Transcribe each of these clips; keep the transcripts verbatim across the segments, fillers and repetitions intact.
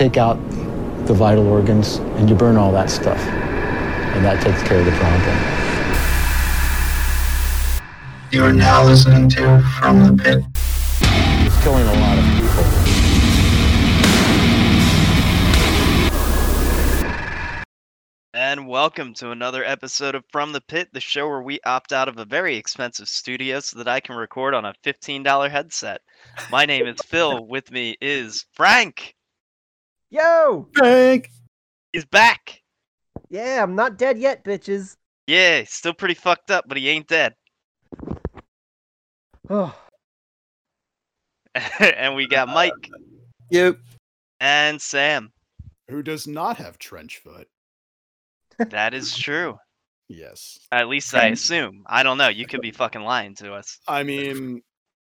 take out the vital organs and you burn all that stuff. And that takes care of the problem. You are now listening to From the Pit. It's killing a lot of people. And welcome to another episode of From the Pit, the show where we opt out of a very expensive studio so that I can record on a fifteen dollars headset. My name is Phil. With me is Frank. Yo! Frank! He's back! Yeah, I'm not dead yet, bitches. Yeah, he's still pretty fucked up, but he ain't dead. Oh. And we got Mike. Uh, yep. And Sam. Who does not have trench foot. That is true. Yes. At least I assume. I don't know. You could be fucking lying to us. I mean,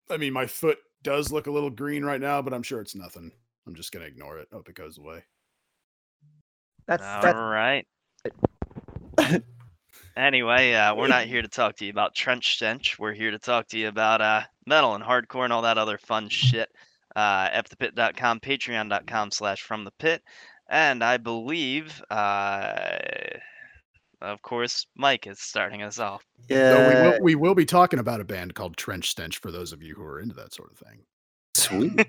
I mean, my foot does look a little green right now, but I'm sure it's nothing. I'm just going to ignore it. Hope it goes away. That's All that's... right. Anyway, uh, we're not here to talk to you about Trench Stench. We're here to talk to you about uh, metal and hardcore and all that other fun shit. Uh, f the pit dot com, patreon dot com slash from the pit. And I believe, uh, of course, Mike is starting us off. Yeah. So we, will, we will be talking about a band called Trench Stench for those of you who are into that sort of thing. Sweet.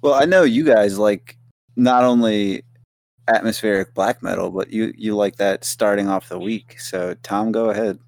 Well, I know you guys like not only atmospheric black metal, but you, you like that starting off the week. So, Tom, go ahead.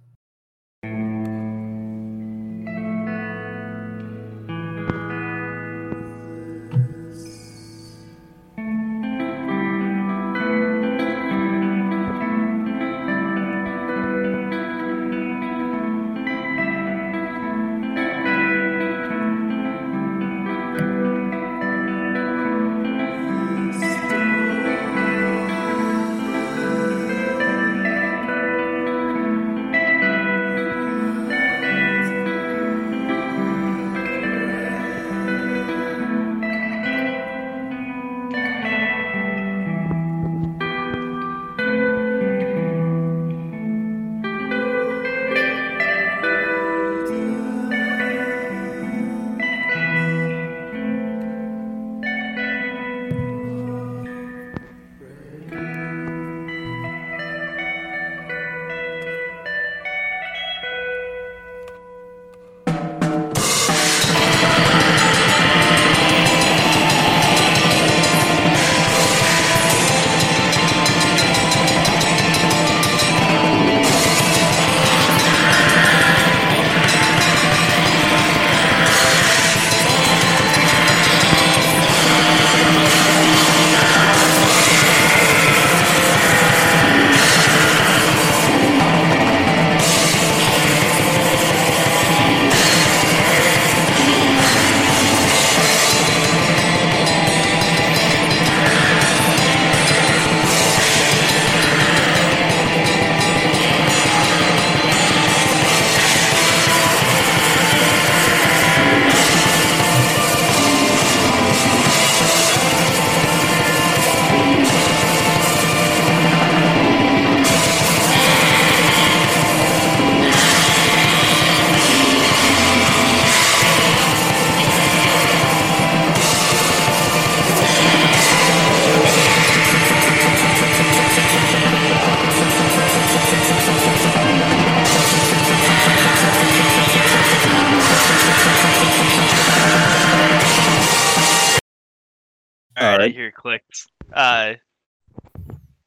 Clicked. Uh,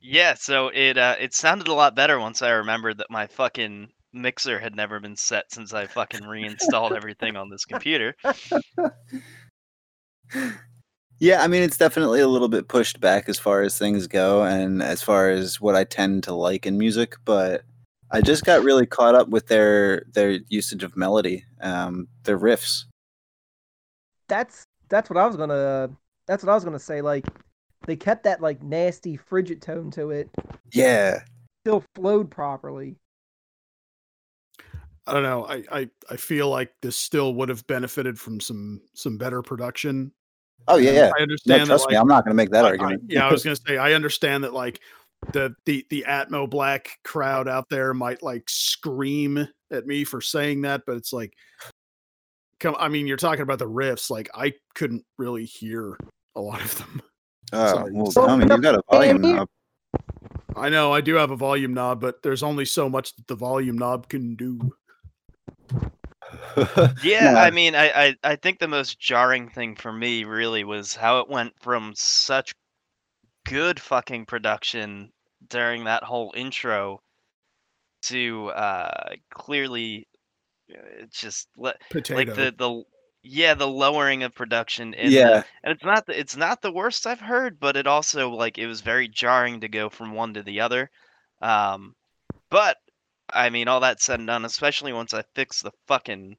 yeah, so it uh, it sounded a lot better once I remembered that my fucking mixer had never been set since I fucking reinstalled everything on this computer. Yeah, I mean, it's definitely a little bit pushed back as far as things go and as far as what I tend to like in music, but I just got really caught up with their their usage of melody, um, their riffs. That's that's what I was gonna. Uh... That's what I was going to say, like, they kept that, like, nasty frigid tone to it. Yeah. It still flowed properly. I don't know, I, I, I feel like this still would have benefited from some, some better production. Oh, yeah, yeah. I understand no, trust that, me, like, I'm not going to make that I, argument. I, yeah, I was going to say, I understand that, like, the, the, the Atmo Black crowd out there might, like, scream at me for saying that, but it's like... come, I mean, you're talking about the riffs. Like, I couldn't really hear a lot of them. Uh, well, Tommy, you got a volume knob. I know, I do have a volume knob, but there's only so much that the volume knob can do. yeah, I mean, I, I, I think the most jarring thing for me really was how it went from such good fucking production during that whole intro to uh, clearly just le- like the, the yeah the lowering of production. In yeah, the, and it's not the, it's not the worst I've heard, but it also like it was very jarring to go from one to the other. Um, but I mean, all that said and done, especially once I fixed the fucking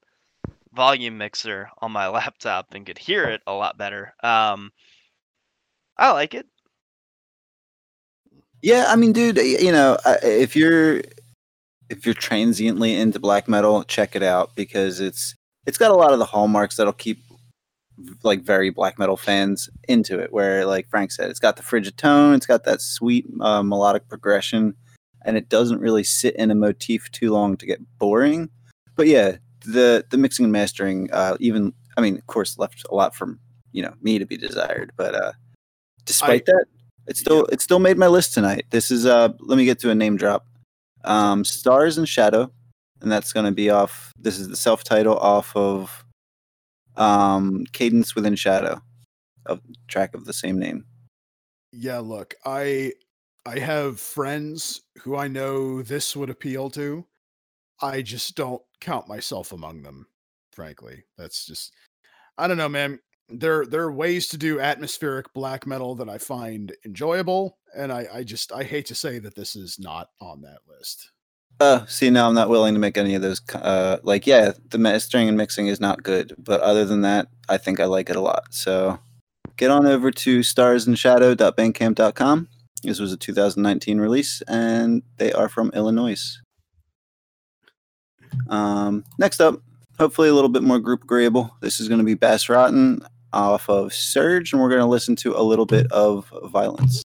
volume mixer on my laptop and could hear it a lot better. Um, I like it. Yeah, I mean, dude, you know, if you're if you're transiently into black metal, check it out because it's it's got a lot of the hallmarks that'll keep like very black metal fans into it. Where, like Frank said, it's got the frigid tone, it's got that sweet uh, melodic progression, and it doesn't really sit in a motif too long to get boring. But yeah, the the mixing and mastering, uh, even, I mean, of course, left a lot from, you know, me to be desired. But uh, despite I, that, it still yeah. it still made my list tonight. This is, uh, let me get to a name drop. Um, Stars and Shadow, and that's going to be off, this is the self-title off of um, Cadence Within Shadow, of track of the same name. Yeah, look, I... I have friends who I know this would appeal to. I just don't count myself among them, frankly. That's just, I don't know, man. There, there are ways to do atmospheric black metal that I find enjoyable. And I, I just, I hate to say that this is not on that list. Uh, see, now I'm not willing to make any of those. Uh, like, yeah, the mastering and mixing is not good. But other than that, I think I like it a lot. So get on over to stars and shadow dot bandcamp dot com. This was a two thousand nineteen release, and they are from Illinois. Um, next up, hopefully a little bit more group agreeable. This is going to be Bass Rotten off of Surge, and we're going to listen to a little bit of Violence.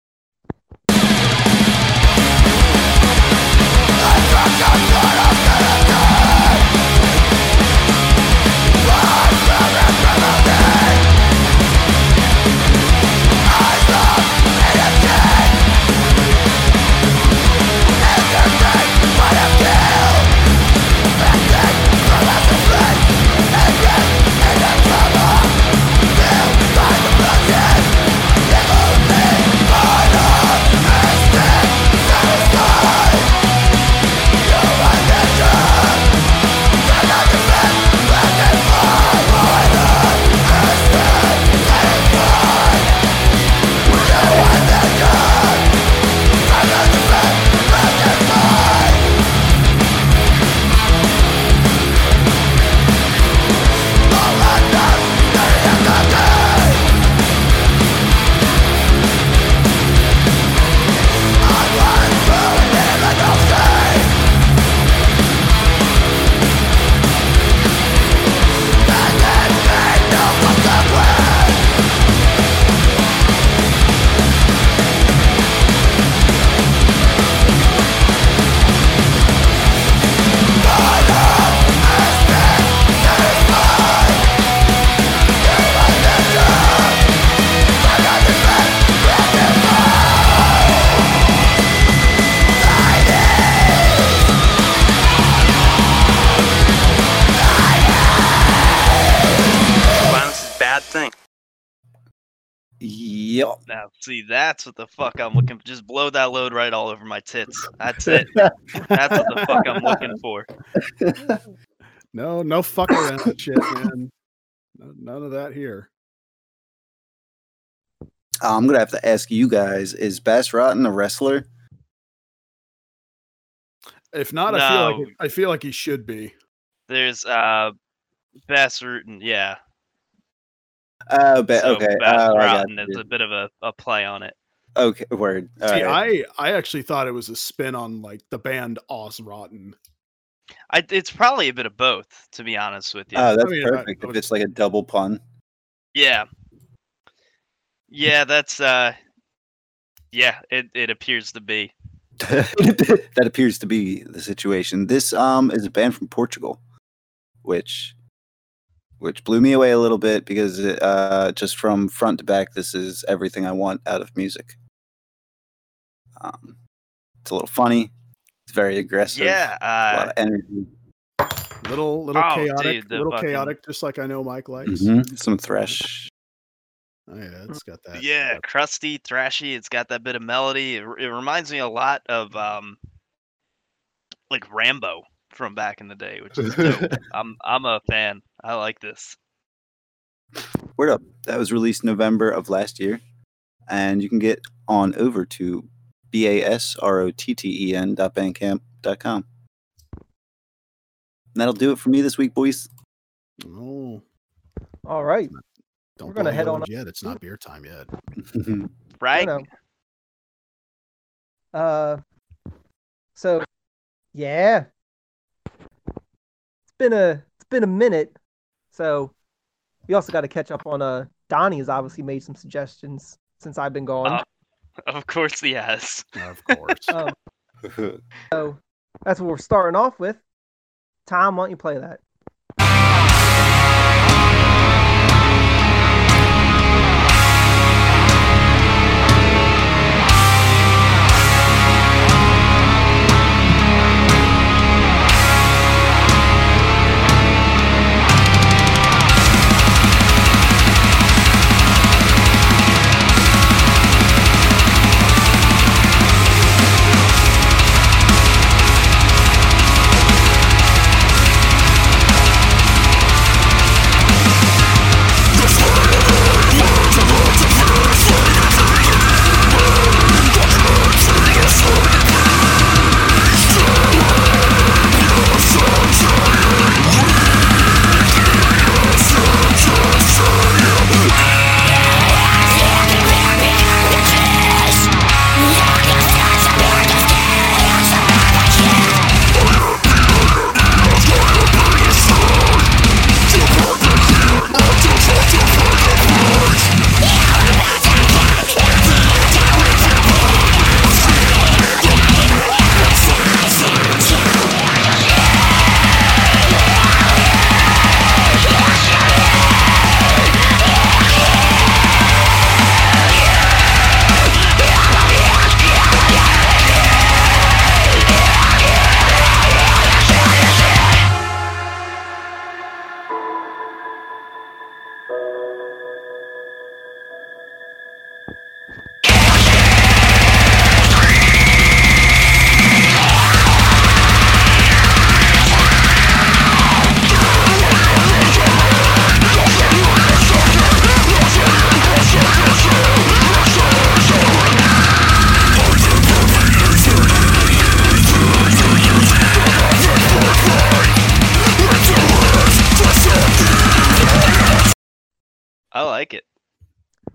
Now, see, that's what the fuck I'm looking for. Just blow that load right all over my tits. That's it. That's what the fuck I'm looking for. No, no fuck around shit, man. None of that here. I'm going to have to ask you guys, is Bass Rotten a wrestler? If not, no. I feel like it, I feel like he should be. There's uh, Bass Rotten, yeah. Oh, but so okay. Bass oh, Rotten is a bit of a, a play on it. Okay, word. All See, right. I, I actually thought it was a spin on like the band Oz Rotten. I, it's probably a bit of both, to be honest with you. Oh, that's I mean, perfect. I, if it's like a double pun. Yeah. Yeah, that's uh. Yeah, it, it appears to be. That appears to be the situation. This um is a band from Portugal, which. which blew me away a little bit because it, uh, just from front to back, this is everything I want out of music. Um, it's a little funny. It's very aggressive. Yeah, uh, a lot of energy. Little, little oh, chaotic, dude, little fucking... chaotic, just like I know Mike likes. Mm-hmm. Some thrash. Oh, yeah, it's got that. Yeah, stuff. Crusty, thrashy. It's got that bit of melody. It, it reminds me a lot of um, like Rambo from back in the day, which is dope. I'm I'm a fan. I like this. Word up! That was released November of last year, and you can get on over to bass rotten dot bandcamp dot com. And that'll do it for me this week, boys. Oh, all right. Don't We're gonna head on yet. Up. It's not beer time yet, right? You know. Uh, so yeah, it's been a it's been a minute. So we also got to catch up on uh Donnie has obviously made some suggestions since I've been gone. Uh, of course he has. Of course. um, so that's what we're starting off with. Tom, why don't you play that?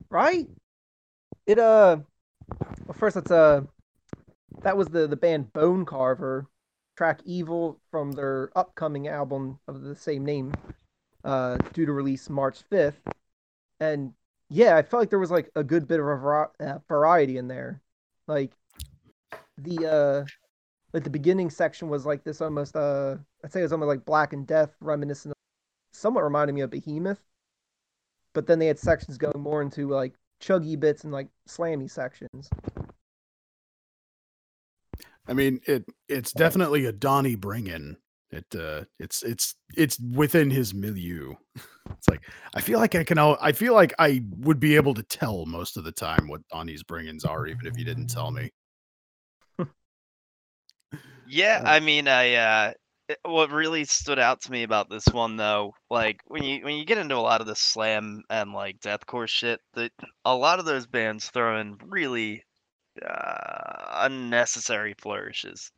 Right? It uh, well, first that's uh, that was the the band Bone Carver, track "Evil" from their upcoming album of the same name, uh, due to release March fifth. And yeah, I felt like there was like a good bit of a var- uh, variety in there, like the uh, like the beginning section was like this almost uh, I'd say it was almost like Black and Death, reminiscent, of, somewhat reminding me of Behemoth. But then they had sections going more into like chuggy bits and like slammy sections. I mean, it it's definitely a Donnie bring-in. It uh, it's it's it's within his milieu. It's like I feel like I can. I feel like I would be able to tell most of the time what Donnie's bring-ins are, even if you didn't tell me. Yeah, I mean, I. Uh... What really stood out to me about this one, though, like when you when you get into a lot of the slam and like deathcore shit, that a lot of those bands throw in really uh, unnecessary flourishes.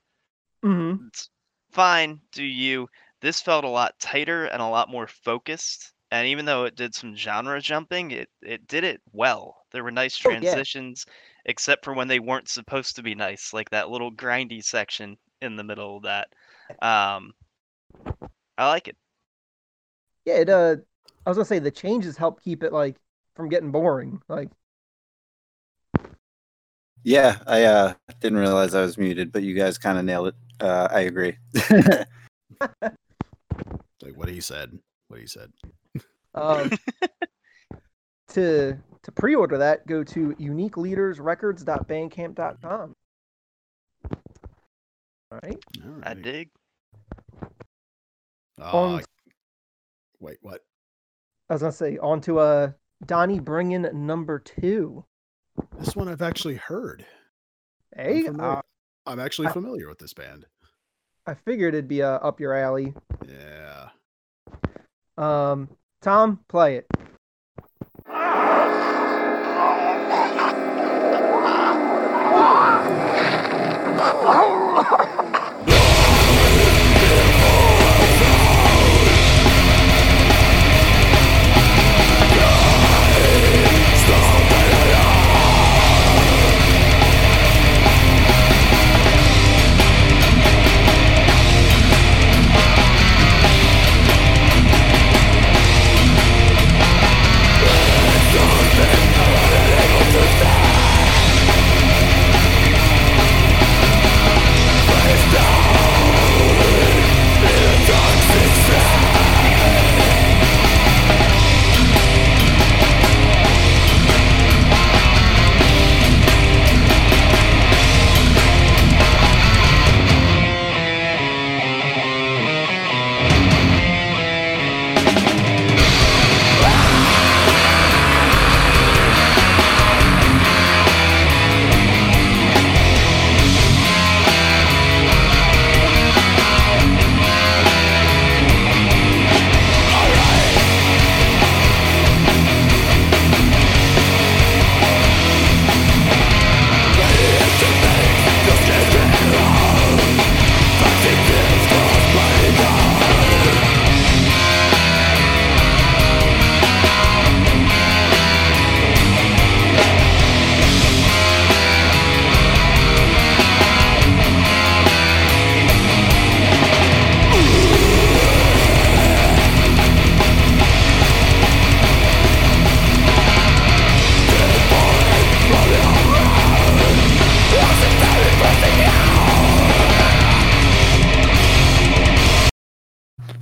Mm-hmm. It's fine, do you? This felt a lot tighter and a lot more focused. And even though it did some genre jumping, it it did it well. There were nice transitions, oh, yeah. except for when they weren't supposed to be nice, like that little grindy section in the middle of that. Um, I like it. Yeah, it, uh, I was gonna say the changes help keep it like from getting boring. Like, yeah, I uh, didn't realize I was muted, but you guys kind of nailed it. Uh, I agree. Like what he said. What he said. Um, to to pre-order that, go to unique leaders records dot bandcamp dot com. All right. All right. I dig. Uh, on... Wait, what? I was going to say, on to uh, Donnie Bringen number two. This one I've actually heard. Hey, I'm, uh, I'm actually I, familiar with this band. I figured it'd be uh, up your alley. Yeah. Um, Tom, play it.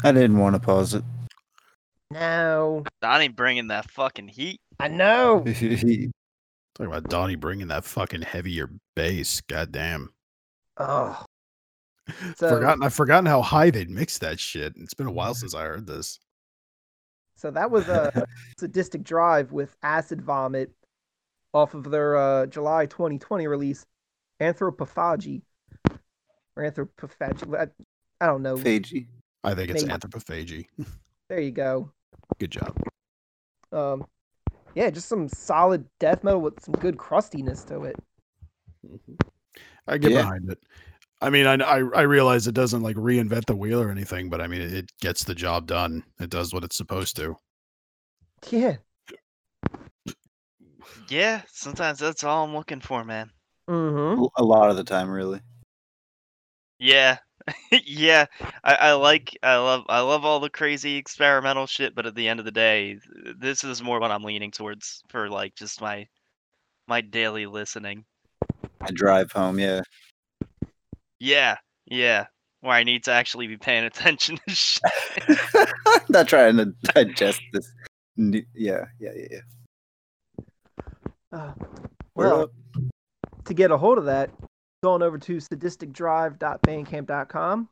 I didn't want to pause it. No. Donnie bringing that fucking heat. I know. Talking about Donnie bringing that fucking heavier bass. Goddamn. Oh. So, forgotten, I've forgotten how high they'd mixed that shit. It's been a while since I heard this. So that was a Sadistic Drive with Acid Vomit off of their uh, July twenty twenty release, Anthropophagy. Or Anthropophagy. I, I don't know. Phagy. I think it's Maybe. Anthropophagy. There you go. Good job. Um, yeah, just some solid death metal with some good crustiness to it. Mm-hmm. I get yeah. behind it. I mean, I, I I realize it doesn't like reinvent the wheel or anything, but I mean, it, it gets the job done. It does what it's supposed to. Yeah. Yeah. Sometimes that's all I'm looking for, man. Mm-hmm. A lot of the time, really. Yeah. yeah, I, I like, I love, I love all the crazy experimental shit. But at the end of the day, this is more what I'm leaning towards for, like, just my, my daily listening. I drive home, yeah, yeah, yeah, where I need to actually be paying attention to shit. I'm not trying to digest this. New, yeah, yeah, yeah, yeah. Uh, well, to get a hold of that, going over to sadistic drive dot bandcamp dot com.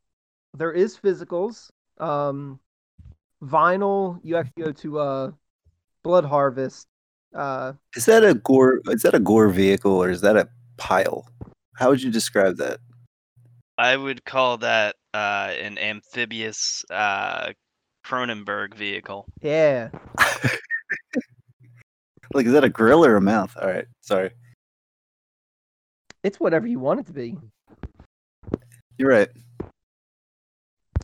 There is physicals. Um, vinyl, you actually go to uh, Blood Harvest. Uh, is that a gore? Is that a gore vehicle or is that a pile? How would you describe that? I would call that uh, an amphibious uh, Cronenberg vehicle. Yeah. Like, is that a grill or a mouth? All right, sorry. It's whatever you want it to be. You're right.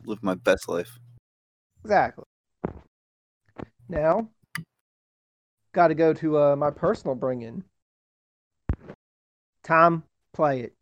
Live my best life. Exactly. Now, got to go to uh, my personal bring-in. Tom, play it.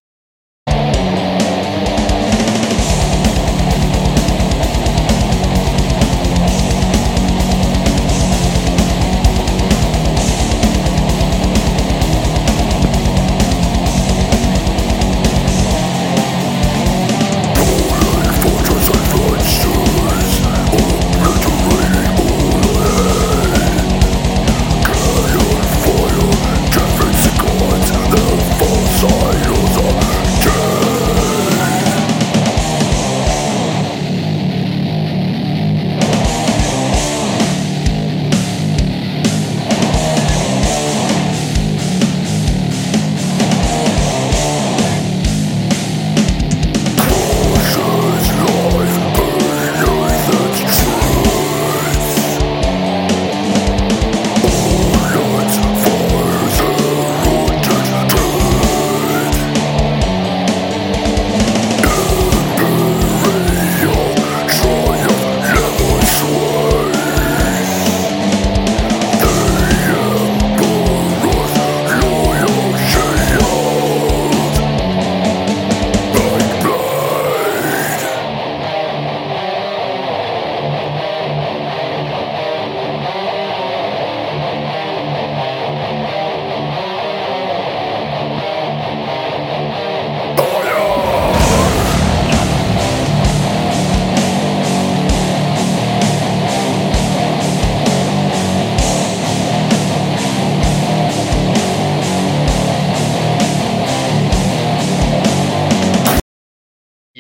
Fortress and flood shores, obliterating all the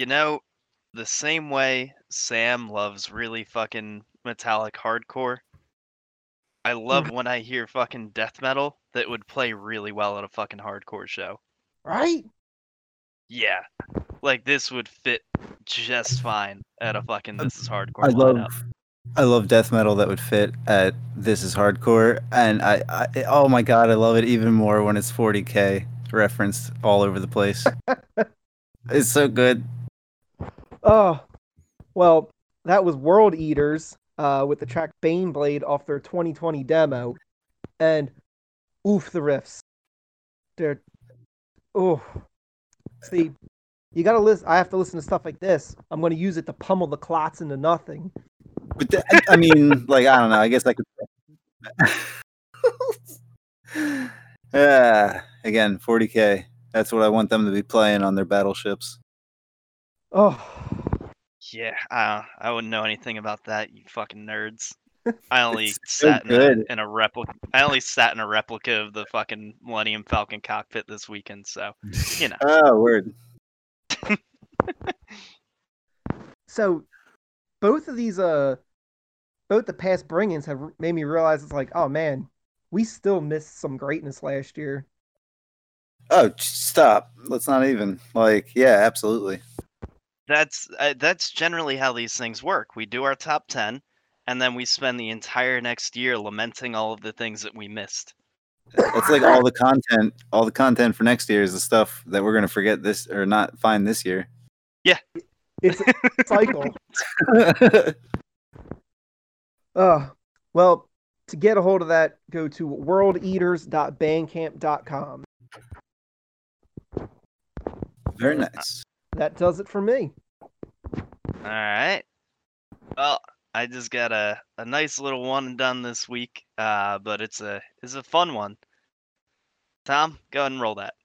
know, the same way Sam loves really fucking metallic hardcore, I love when I hear fucking death metal that would play really well at a fucking hardcore show. Right? Yeah. Like, this would fit just fine at a fucking This Is Hardcore I love, lineup. I love death metal that would fit at This Is Hardcore, and I, I, oh my god, I love it even more when it's forty K referenced all over the place. It's so good. Oh, well, that was World Eaters uh, with the track Baneblade off their twenty twenty demo, and oof, the riffs. They're, oh, see, you gotta listen. I have to listen to stuff like this. I'm gonna use it to pummel the clots into nothing. But the, I mean, like, I don't know. I guess I could. uh, again, forty K. That's what I want them to be playing on their battleships. Oh, yeah. Uh, I wouldn't know anything about that, you fucking nerds. I only so sat in a, in a replica. I only sat in a replica of the fucking Millennium Falcon cockpit this weekend. So, you know. Oh, word. So, both of these, uh, both the past bring-ins have made me realize it's like, oh man, we still missed some greatness last year. Oh, stop! Let's not even like, yeah, absolutely. That's uh, that's generally how these things work. We do our top ten, and then we spend the entire next year lamenting all of the things that we missed. It's like all the content, all the content for next year is the stuff that we're going to forget this or not find this year. Yeah. It's a cycle. uh, well, to get a hold of that, go to world eaters dot bandcamp dot com. Very nice. That does it for me. All right. Well, I just got a, a nice little one and done this week, uh, but it's a it's a fun one. Tom, go ahead and roll that.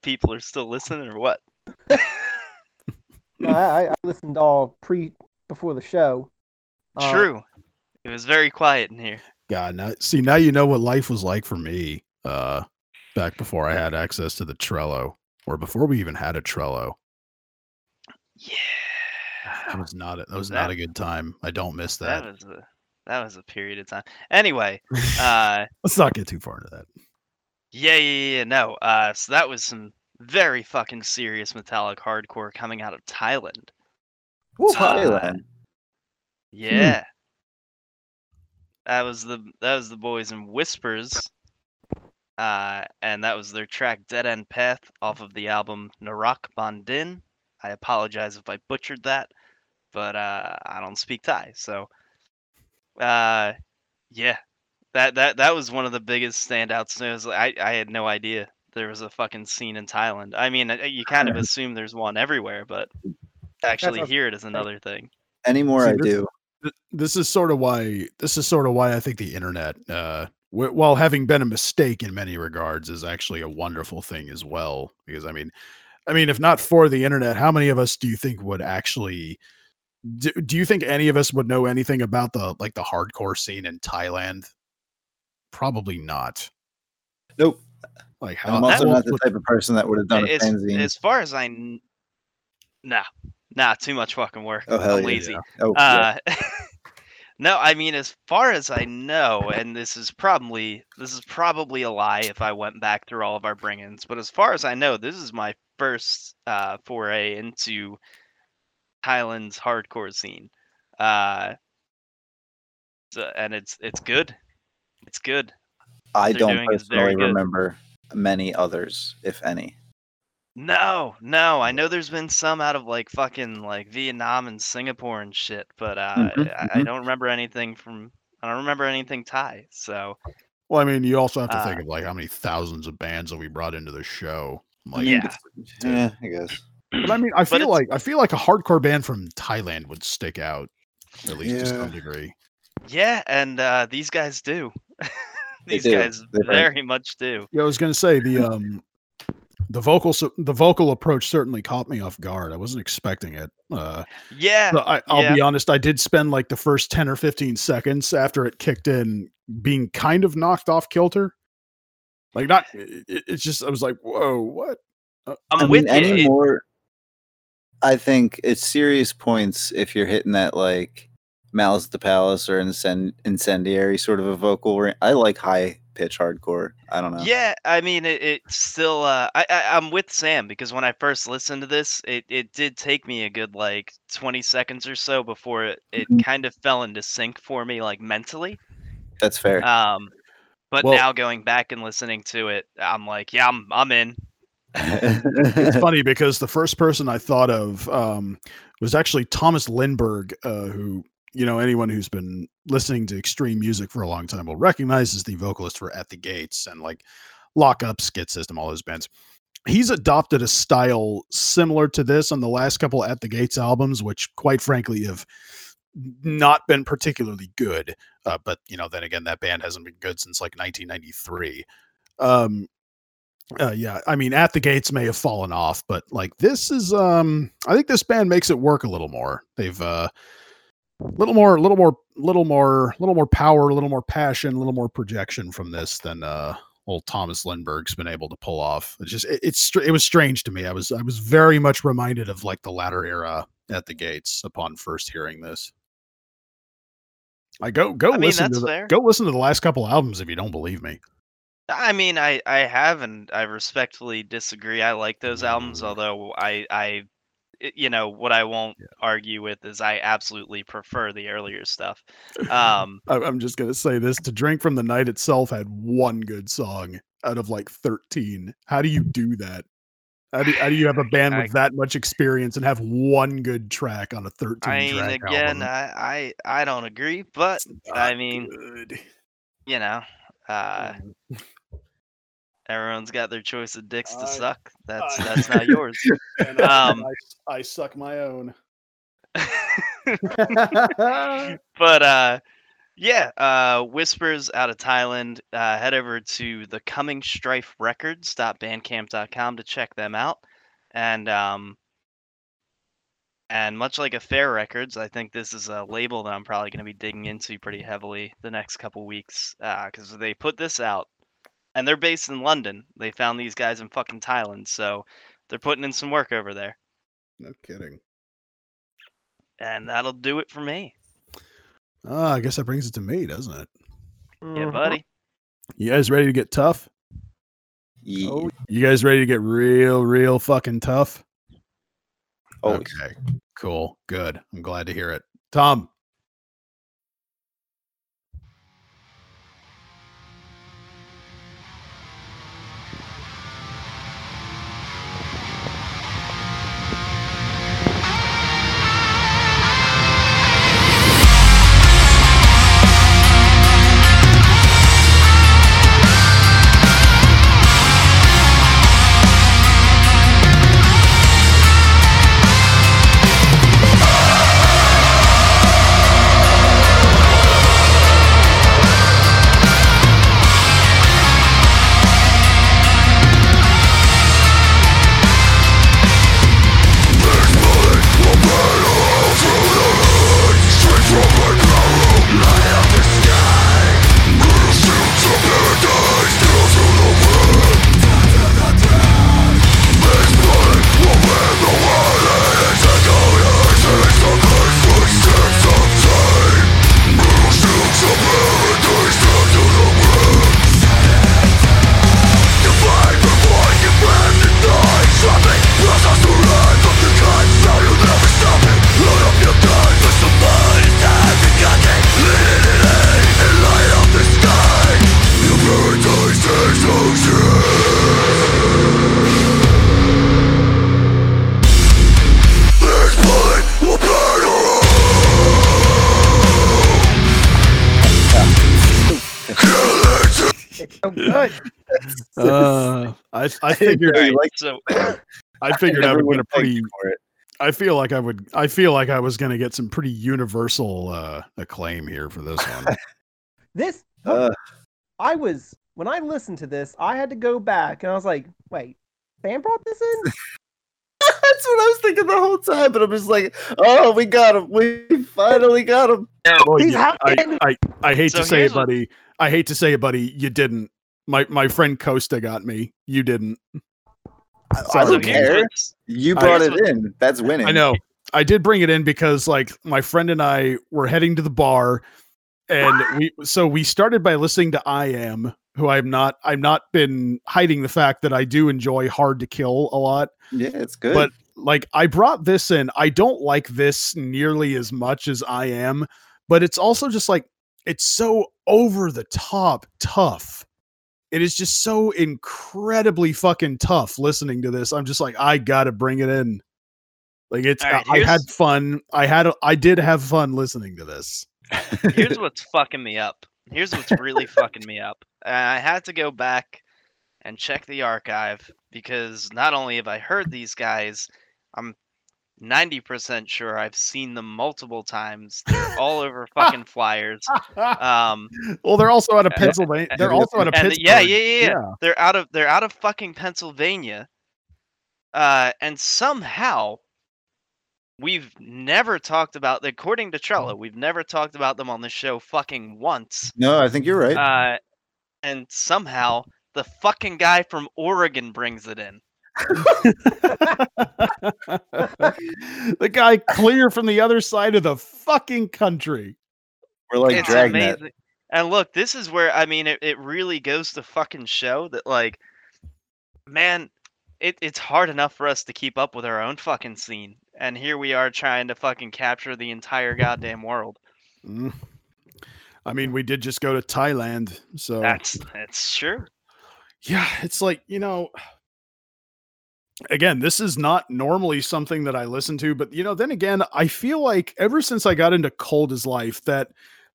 People are still listening or what? No, I, I listened all pre before the show. Uh, True. It was very quiet in here. God, now see now you know what life was like for me uh back before I had access to the Trello, or before we even had a Trello. Yeah. That was not a, that was that, not a good time. I don't miss that. That was a that was a period of time. Anyway, uh let's not get too far into that. Yeah, yeah, yeah, no. Uh, so that was some very fucking serious metallic hardcore coming out of Thailand. Ooh, Thailand. Yeah. Hmm. That was the that was the boys in Whispers. Uh, and that was their track Dead End Path off of the album Narak Bandin. I apologize if I butchered that, but uh, I don't speak Thai, so uh, yeah. That that that was one of the biggest standouts. It was like, I I had no idea there was a fucking scene in Thailand. I mean, you kind of assume there's one everywhere, but actually here it is another thing. Anymore, I do. This is sort of why. This is sort of why I think the internet, uh, w- while having been a mistake in many regards, is actually a wonderful thing as well. Because I mean, I mean, if not for the internet, how many of us do you think would actually? Do, do you think any of us would know anything about the like the hardcore scene in Thailand? Probably not. Nope. Like how? I'm also not the type of person that would have done a fanzine. As far as I, kn- nah, nah, too much fucking work. Oh, hell I'm yeah, lazy. Yeah. Oh, uh, yeah. No, I mean, as far as I know, and this is probably this is probably a lie if I went back through all of our bring-ins, but as far as I know, this is my first uh, foray into Thailand's hardcore scene, uh, so, and it's it's good. It's good. I don't personally remember many others, if any. No, no. I know there's been some out of like fucking like Vietnam and Singapore and shit, but uh, mm-hmm, I, I don't remember anything from. I don't remember anything Thai. So. Well, I mean, you also have to uh, think of like how many thousands of bands that we brought into the show. Like, yeah. Yeah, I guess. But I mean, I feel like I feel like a hardcore band from Thailand would stick out, at least yeah. to some degree. Yeah, and uh, these guys do. These do. guys They're very right. much do. Yeah, I was gonna say the um, the vocal the vocal approach certainly caught me off guard. I wasn't expecting it. Uh, yeah, so I, I'll yeah. be honest. I did spend like the first ten or fifteen seconds after it kicked in being kind of knocked off kilter. Like not, it, it's just I was like, whoa, what? Uh, I mean, anymore. I think it's serious points if you're hitting that like. Malice at the Palace or incend- incendiary sort of a vocal. Ra- I like high pitch hardcore. I don't know. Yeah, I mean, it, it still. Uh, I, I I'm with Sam because when I first listened to this, it, it did take me a good like twenty seconds or so before it, it mm-hmm. kind of fell into sync for me, like mentally. That's fair. Um, but well, now going back and listening to it, I'm like, yeah, I'm I'm in. It's funny because the first person I thought of um was actually Thomas Lindbergh, uh, who. You know, anyone who's been listening to extreme music for a long time will recognize as the vocalist for At the Gates and like Lock Up, Skid System, all those bands. He's adopted a style similar to this on the last couple At the Gates albums, which quite frankly have not been particularly good. Uh, but, you know, then again, that band hasn't been good since like nineteen ninety-three. Um, uh, yeah, I mean, At the Gates may have fallen off, but like this is, um, I think this band makes it work a little more. They've, uh, Little more, little more, little more, little more power, a little more passion, a little more projection from this than uh, old Thomas Lindbergh's been able to pull off. It's just, it, it's, it was strange to me. I was, I was very much reminded of like the latter era At the Gates upon first hearing this. Like go, go I listen mean, to the, fair. go listen to the last couple albums if you don't believe me. I mean, I, I have, and I respectfully disagree. I like those albums, although I, I. You know, what I won't yeah. argue with is I absolutely prefer the earlier stuff. Um, I'm just going to say this. To Drink From The Night itself had one good song out of like thirteen. How do you do that? How do, how do you have a band I, with that much experience and have one good track on a thirteen I mean, track again, album? I, I, I don't agree, but I mean, good. you know, uh, everyone's got their choice of dicks to I, suck. That's I, that's not yours. And I, um, I, I suck my own. But uh, yeah, uh, Whispers out of Thailand. Uh, head over to the Coming Strife Records dot bandcamp dot com to check them out. And um, and much like Affair Records, I think this is a label that I'm probably going to be digging into pretty heavily the next couple weeks because uh, they put this out. And they're based in London. They found these guys in fucking Thailand, so they're putting in some work over there. No kidding. And that'll do it for me. Uh, I guess that brings it to me, doesn't it? Yeah, buddy. You guys ready to get tough? Yeah. Oh, you guys ready to get real, real fucking tough? Oh, okay. Cool. Good. I'm glad to hear it. Tom. Uh, I, I figured right, like, so, I figured I would get a pretty. I feel like I would. I feel like I was going to get some pretty universal uh, acclaim here for this one. This, uh, I was when I listened to this, I had to go back and I was like, "Wait, Sam brought this in." That's what I was thinking the whole time, but I'm just like, "Oh, we got him! We finally got him!" Oh, yeah. I, I, I hate so to say it, buddy. What... I hate to say it, buddy. You didn't. My my friend Costa got me. You didn't. So I don't care. You brought I, it in. That's winning. I know. I did bring it in because like my friend and I were heading to the bar, and we so we started by listening to I Am, who I'm not. I've not been hiding the fact that I do enjoy Hard to Kill a lot. Yeah, it's good. But like I brought this in. I don't like this nearly as much as I Am, but it's also just like it's so over the top tough. It is just so incredibly fucking tough listening to this. I'm just like, I gotta bring it in. Like it's, right, I, I had fun. I had, a, I did have fun listening to this. Here's what's fucking me up. Here's what's really fucking me up. And I had to go back and check the archive because not only have I heard these guys, I'm ninety percent sure I've seen them multiple times. They're all over fucking flyers. Um, well, they're also out of Pennsylvania. They're and, also out of Pittsburgh. Yeah, yeah, yeah, yeah. They're out of they're out of fucking Pennsylvania. Uh, and somehow we've never talked about, according to Trello, we've never talked about them on the show fucking once. No, I think you're right. Uh, and somehow the fucking guy from Oregon brings it in. The guy clear from the other side of the fucking country. We're like Dragnet. And look, this is where I mean it, it really goes to fucking show that like man, it, it's hard enough for us to keep up with our own fucking scene. And here we are trying to fucking capture the entire goddamn world. Mm. I mean, we did just go to Thailand, so that's that's true. Yeah, it's like, you know, again, this is not normally something that I listen to, but you know, then again, I feel like ever since I got into Coldest Life, that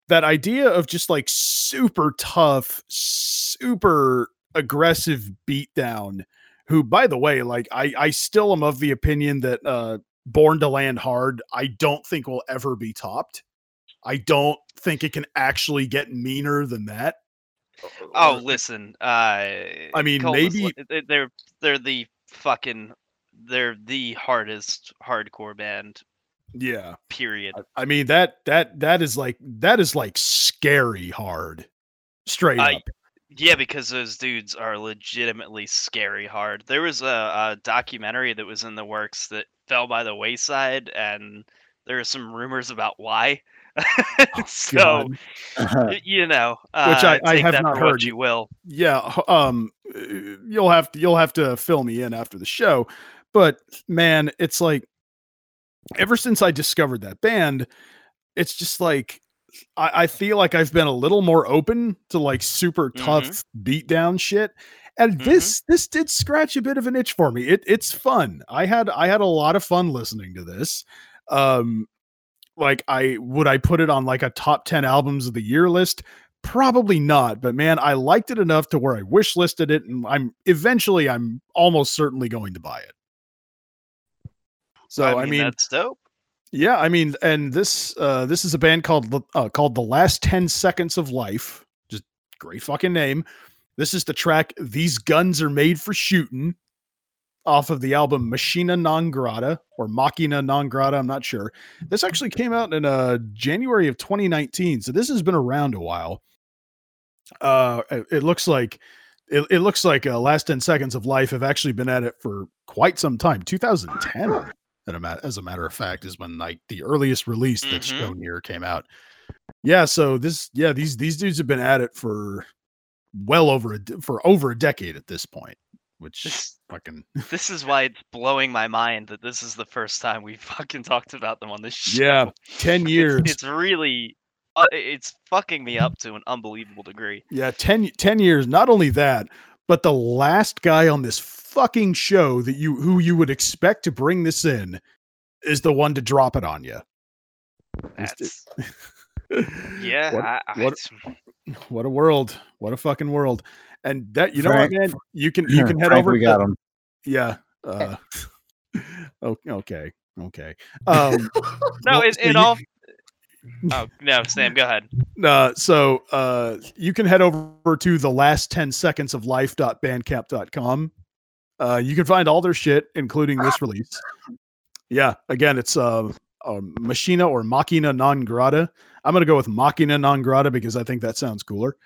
that idea of just like super tough, super aggressive beatdown, who, by the way, like I, I still am of the opinion that uh, Born to Land Hard, I don't think will ever be topped. I don't think it can actually get meaner than that. Oh, listen, uh, I mean, Coldest maybe li- they're they're the fucking they're the hardest hardcore band, yeah, period. I mean that that that is like that is like scary hard, straight uh, up. Yeah, because those dudes are legitimately scary hard. There was a, a documentary that was in the works that fell by the wayside, and There are some rumors about why. Oh, so, uh-huh. you know, uh, which I, I have not heard. You will. Yeah. Um, you'll have to, you'll have to fill me in after the show, but man, it's like, ever since I discovered that band, it's just like, I, I feel like I've been a little more open to like super tough mm-hmm. beatdown shit. And mm-hmm. this, this did scratch a bit of an itch for me. It it's fun. I had, I had a lot of fun listening to this. Um, Like I would I put it on like a top ten albums of the year list? Probably not. But man, I liked it enough to where I wish listed it. And I'm eventually I'm almost certainly going to buy it. So, I mean, I mean that's dope. Yeah. I mean, and this, uh, this is a band called, uh, called The Last Ten Seconds of Life. Just great fucking name. This is the track These Guns Are Made for Shooting off of the album Machina Non Grata or Machina Non Grata. I'm not sure. This actually came out in uh, January of twenty nineteen. So this has been around a while. Uh, it, it looks like it, it looks like uh, Last ten Seconds of Life have actually been at it for quite some time. two thousand ten, as a matter of fact, is when like the earliest release that mm-hmm. shown here came out. Yeah. So this, yeah, these, these dudes have been at it for well over, a, for over a decade at this point. Which this, fucking this is why it's blowing my mind that this is the first time we fucking talked about them on this show. Yeah, ten years. It's, it's really, uh, it's fucking me up to an unbelievable degree. Yeah, ten, ten years. Not only that, but the last guy on this fucking show that you who you would expect to bring this in is the one to drop it on you. That's yeah. What, I, I, what, what a world! What a fucking world! And that, you know Frank, what, man, you can, you can head Frank, over. We got him. Yeah. Uh, okay. Okay. Um, no, it, it all. Oh no, Sam, go ahead. Uh, so uh, you can head over to the last ten seconds of life dot bandcamp dot com. Uh, you can find all their shit, including this release. Yeah. Again, it's uh, uh Machina or Machina Non Grata. I'm going to go with Machina Non Grata because I think that sounds cooler.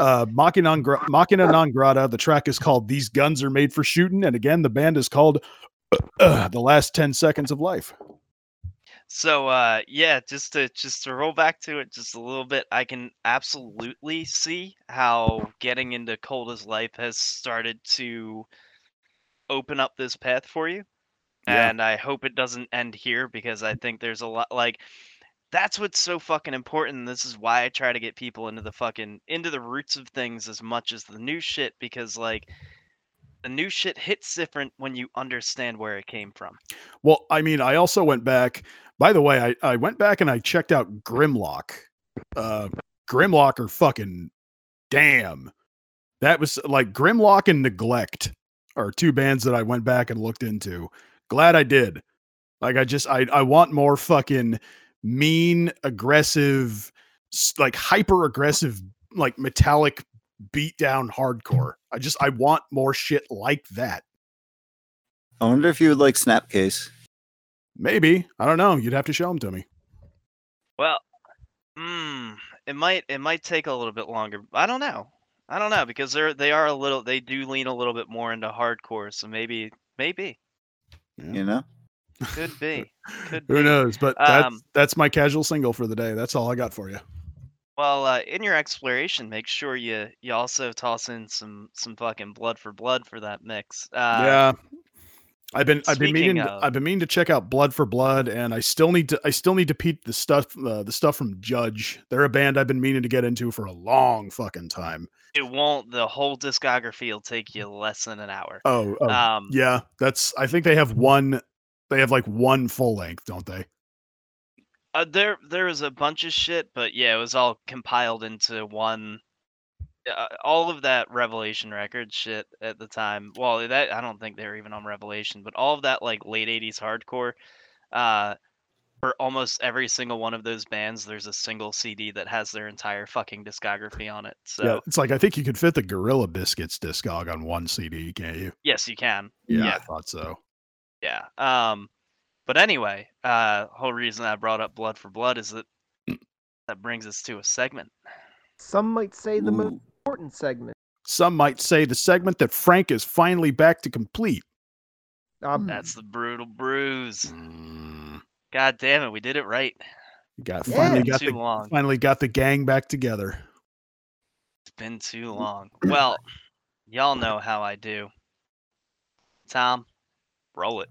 Uh, Machina Non Grata, Machina Non Grata. The track is called These Guns Are Made for Shooting. And again, the band is called uh, The Last ten Seconds of Life. So, uh, yeah, just to, just to roll back to it just a little bit, I can absolutely see how getting into Coldest Life has started to open up this path for you. Yeah. And I hope it doesn't end here because I think there's a lot like, that's what's so fucking important. This is why I try to get people into the fucking into the roots of things as much as the new shit, because like the new shit hits different when you understand where it came from. Well, I mean, I also went back. By the way, I, I went back and I checked out Grimlock. Uh, Grimlock are fucking damn. That was like Grimlock and Neglect are two bands that I went back and looked into. Glad I did. Like I just I I want more fucking mean, aggressive, like hyper aggressive, like metallic beatdown hardcore. I just, I want more shit like that. I wonder if you would like Snapcase. Maybe. I don't know. You'd have to show them to me. Well, mm, it might, it might take a little bit longer. I don't know. I don't know because they're, they are a little, they do lean a little bit more into hardcore. So maybe, maybe, yeah. You know? Could be. Could be. Who knows? But that's, um, that's my casual single for the day. That's all I got for you. Well, uh, in your exploration, make sure you you also toss in some some fucking Blood for Blood for that mix. Uh, yeah, I've been I've been meaning of, I've been meaning to check out Blood for Blood, and I still need to I still need to peep the stuff uh, the stuff from Judge. They're a band I've been meaning to get into for a long fucking time. It won't. The whole discography will take you less than an hour. Oh, oh um, yeah. That's I think they have one. They have like one full length, don't they? Uh, there, there was a bunch of shit, but yeah, it was all compiled into one. Uh, all of that Revelation Records shit at the time. Well, that I don't think they were even on Revelation, but all of that like late eighties hardcore. Uh, for almost every single one of those bands, there's a single C D that has their entire fucking discography on it. So yeah, it's like I think you could fit the Gorilla Biscuits discog on one C D, can't you? Yes, you can. Yeah, yeah. I thought so. Yeah. Um, but anyway, uh, whole reason I brought up Blood for Blood is that that brings us to a segment. Some might say the Ooh. most important segment. Some might say the segment that Frank is finally back to complete. Um, That's the brutal bruise. Mm. God damn it, we did it right. Got finally yeah, got too the, long. Finally got the gang back together. It's been too long. Well, y'all know how I do. Tom, roll it.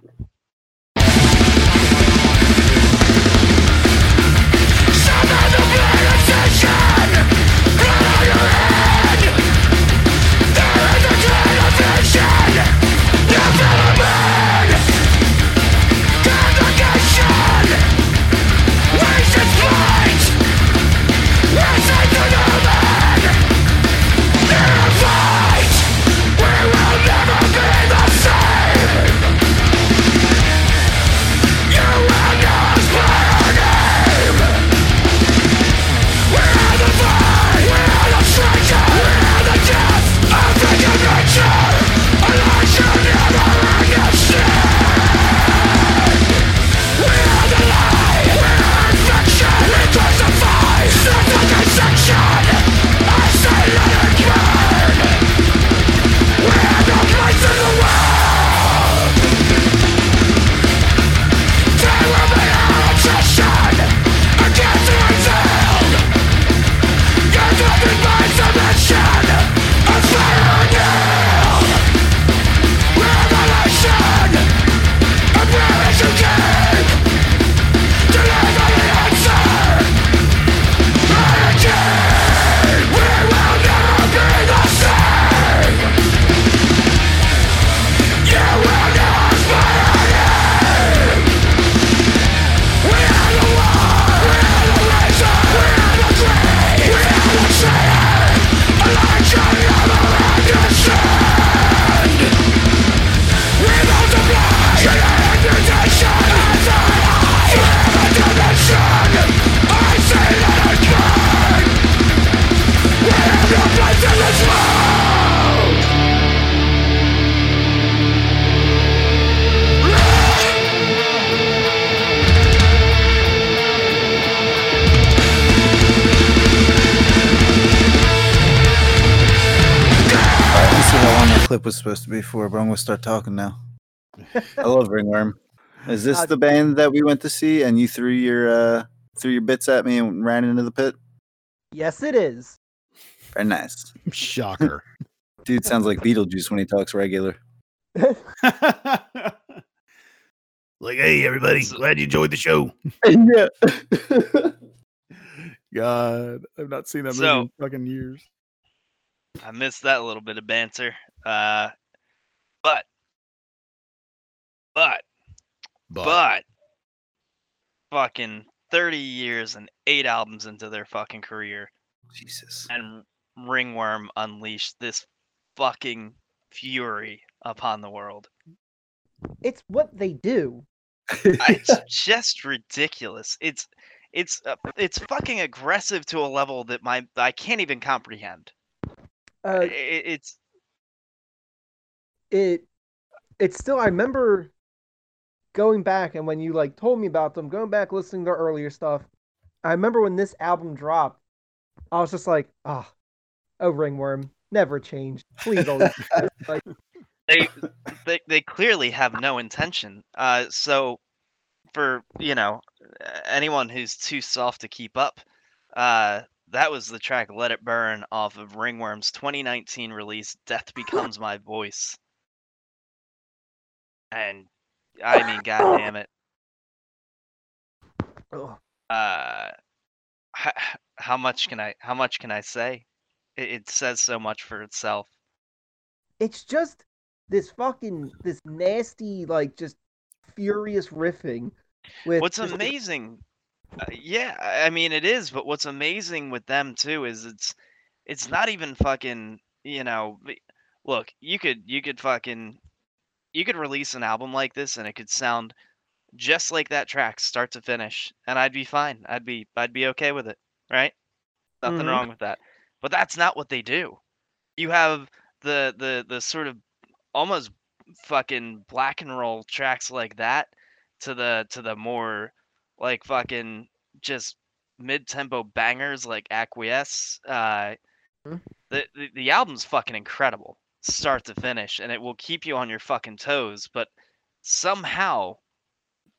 Was supposed to be for, but I'm gonna start talking now. I love Ringworm. Is this the band that we went to see and you threw your uh threw your bits at me and ran into the pit? Yes, it is. Very nice. Shocker. Dude sounds like Beetlejuice when he talks regular. Like, hey everybody, glad you enjoyed the show. Yeah. God, I've not seen that movie so, in fucking years. I missed that little bit of banter. Uh, but, but, but, but, fucking thirty years and eight albums into their fucking career. Jesus. And Ringworm unleashed this fucking fury upon the world. It's what they do. It's just ridiculous. It's, it's, uh, it's fucking aggressive to a level that my, I can't even comprehend. Uh, it, it's it it's still I remember going back and when you like told me about them, going back listening to their earlier stuff, I remember when this album dropped, I was just like, ah, oh, oh Ringworm, never changed. Please always like, they, they they clearly have no intention. Uh so for, you know, anyone who's too soft to keep up, uh that was the track Let It Burn off of Ringworm's twenty nineteen release, Death Becomes My Voice. And, I mean, god damn it. Uh, how, how much can I, how much can I say? It, it says so much for itself. It's just this fucking, this nasty, like, just furious riffing. With What's just, amazing... Uh, yeah, I mean it is, but what's amazing with them too is it's it's not even fucking, you know, look, you could you could fucking you could release an album like this and it could sound just like that track start to finish and I'd be fine. I'd be I'd be okay with it, right? Nothing mm-hmm. wrong with that. But that's not what they do. You have the the the sort of almost fucking black and roll tracks like that to the to the more like fucking just mid-tempo bangers like Acquiesce. Uh, the, the the album's fucking incredible, start to finish, and it will keep you on your fucking toes. But somehow,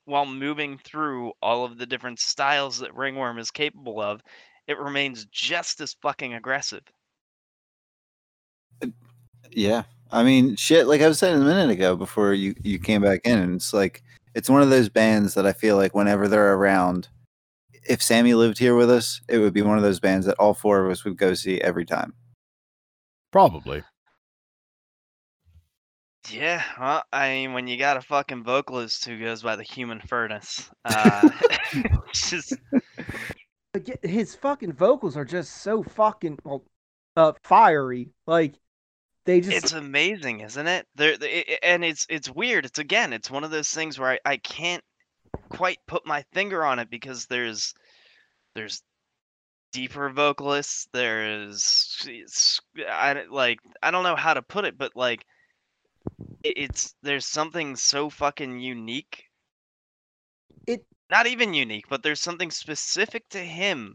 while moving through all of the different styles that Ringworm is capable of, it remains just as fucking aggressive. Yeah. I mean, shit, like I was saying a minute ago before you, you came back in, and it's like, it's one of those bands that I feel like whenever they're around, if Sammy lived here with us, it would be one of those bands that all four of us would go see every time. Probably. Yeah, well, I mean, when you got a fucking vocalist who goes by the Human Furnace, uh, just... his fucking vocals are just so fucking well, uh, fiery. Like, they just... It's amazing, isn't it? They're, they, and it's it's weird. It's, again, it's one of those things where I, I can't quite put my finger on it, because there's there's deeper vocalists. There's... I, like, I don't know how to put it, but, like, it's there's something so fucking unique. It not even unique, but there's something specific to him,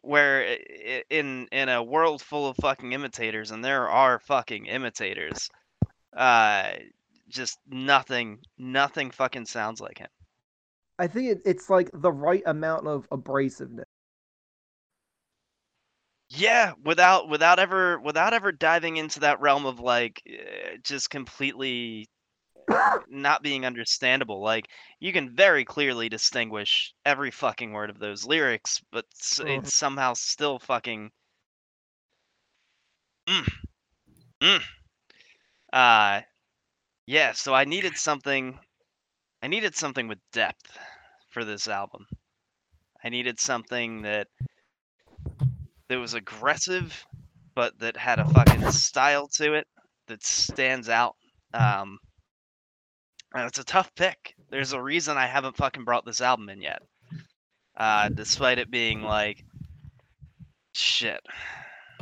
where in in a world full of fucking imitators, and there are fucking imitators, uh, just nothing, nothing fucking sounds like him. I think it, it's like the right amount of abrasiveness. Yeah, without without ever without ever diving into that realm of like uh, just completely not being understandable. Like, you can very clearly distinguish every fucking word of those lyrics, but s- oh. it's somehow still fucking mm. Mm. Uh yeah, so I needed something I needed something with depth for this album. I needed something that that was aggressive, but that had a fucking style to it that stands out. Um, and it's a tough pick. There's a reason I haven't fucking brought this album in yet. Uh, despite it being like, shit.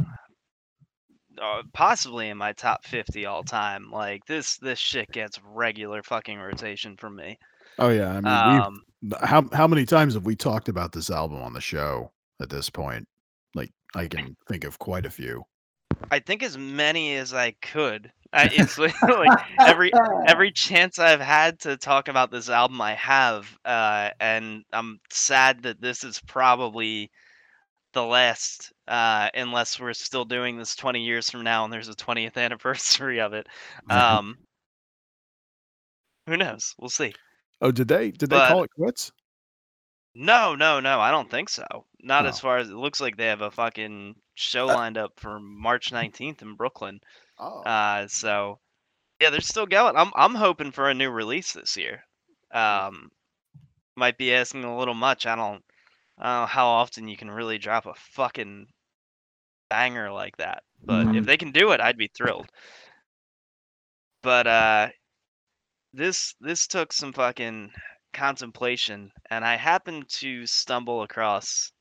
Uh, possibly in my top fifty all time. Like, this this shit gets regular fucking rotation from me. Oh, yeah. I mean, um, we've, how, how many times have we talked about this album on the show at this point? Like, I can think of quite a few. I think as many as I could. I, it's like, like every every chance I've had to talk about this album, I have. Uh, and I'm sad that this is probably the last, uh, unless we're still doing this twenty years from now and there's a twentieth anniversary of it. Um, who knows? We'll see. Oh, did they? Did they but, call it quits? No, no, no. I don't think so. Not no. As far as it looks like they have a fucking show lined up for March nineteenth in Brooklyn. Oh. Uh, so yeah, they're still going. I'm I'm hoping for a new release this year. Um, might be asking a little much. I don't, I don't know how often you can really drop a fucking banger like that. But mm-hmm. if they can do it, I'd be thrilled. But uh, this this took some fucking contemplation, and I happened to stumble across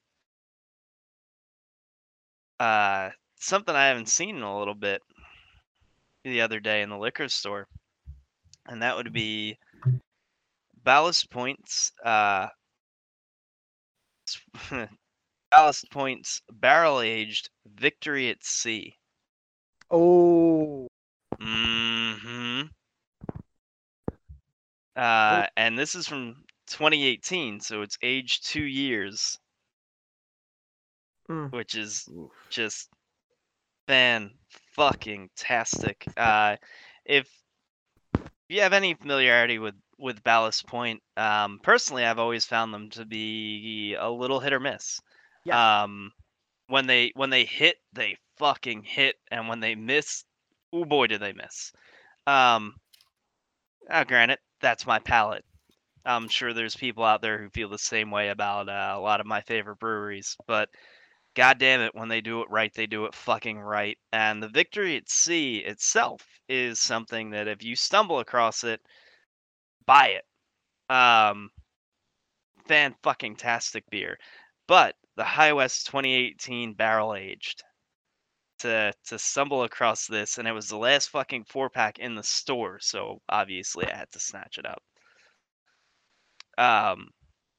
uh something I haven't seen in a little bit the other day in the liquor store, and that would be Ballast Point's uh Ballast Point's barrel aged Victory at Sea. Oh. Mm-hmm. Uh, and this is from twenty eighteen, so it's aged two years, mm. which is just fan-fucking-tastic. Uh, if you have any familiarity with, with Ballast Point, um, personally, I've always found them to be a little hit or miss. Yeah. Um, when they when they hit, they fucking hit, and when they miss, oh boy, do they miss. Um, oh, granted. That's my palate. I'm sure there's people out there who feel the same way about uh, a lot of my favorite breweries, but god damn it, when they do it right, they do it fucking right. And the Victory at Sea itself is something that if you stumble across it, buy it. Um, fan-fucking-tastic beer. But the High West twenty eighteen barrel-aged, to to stumble across this, and it was the last fucking four pack in the store, so obviously I had to snatch it up. Um,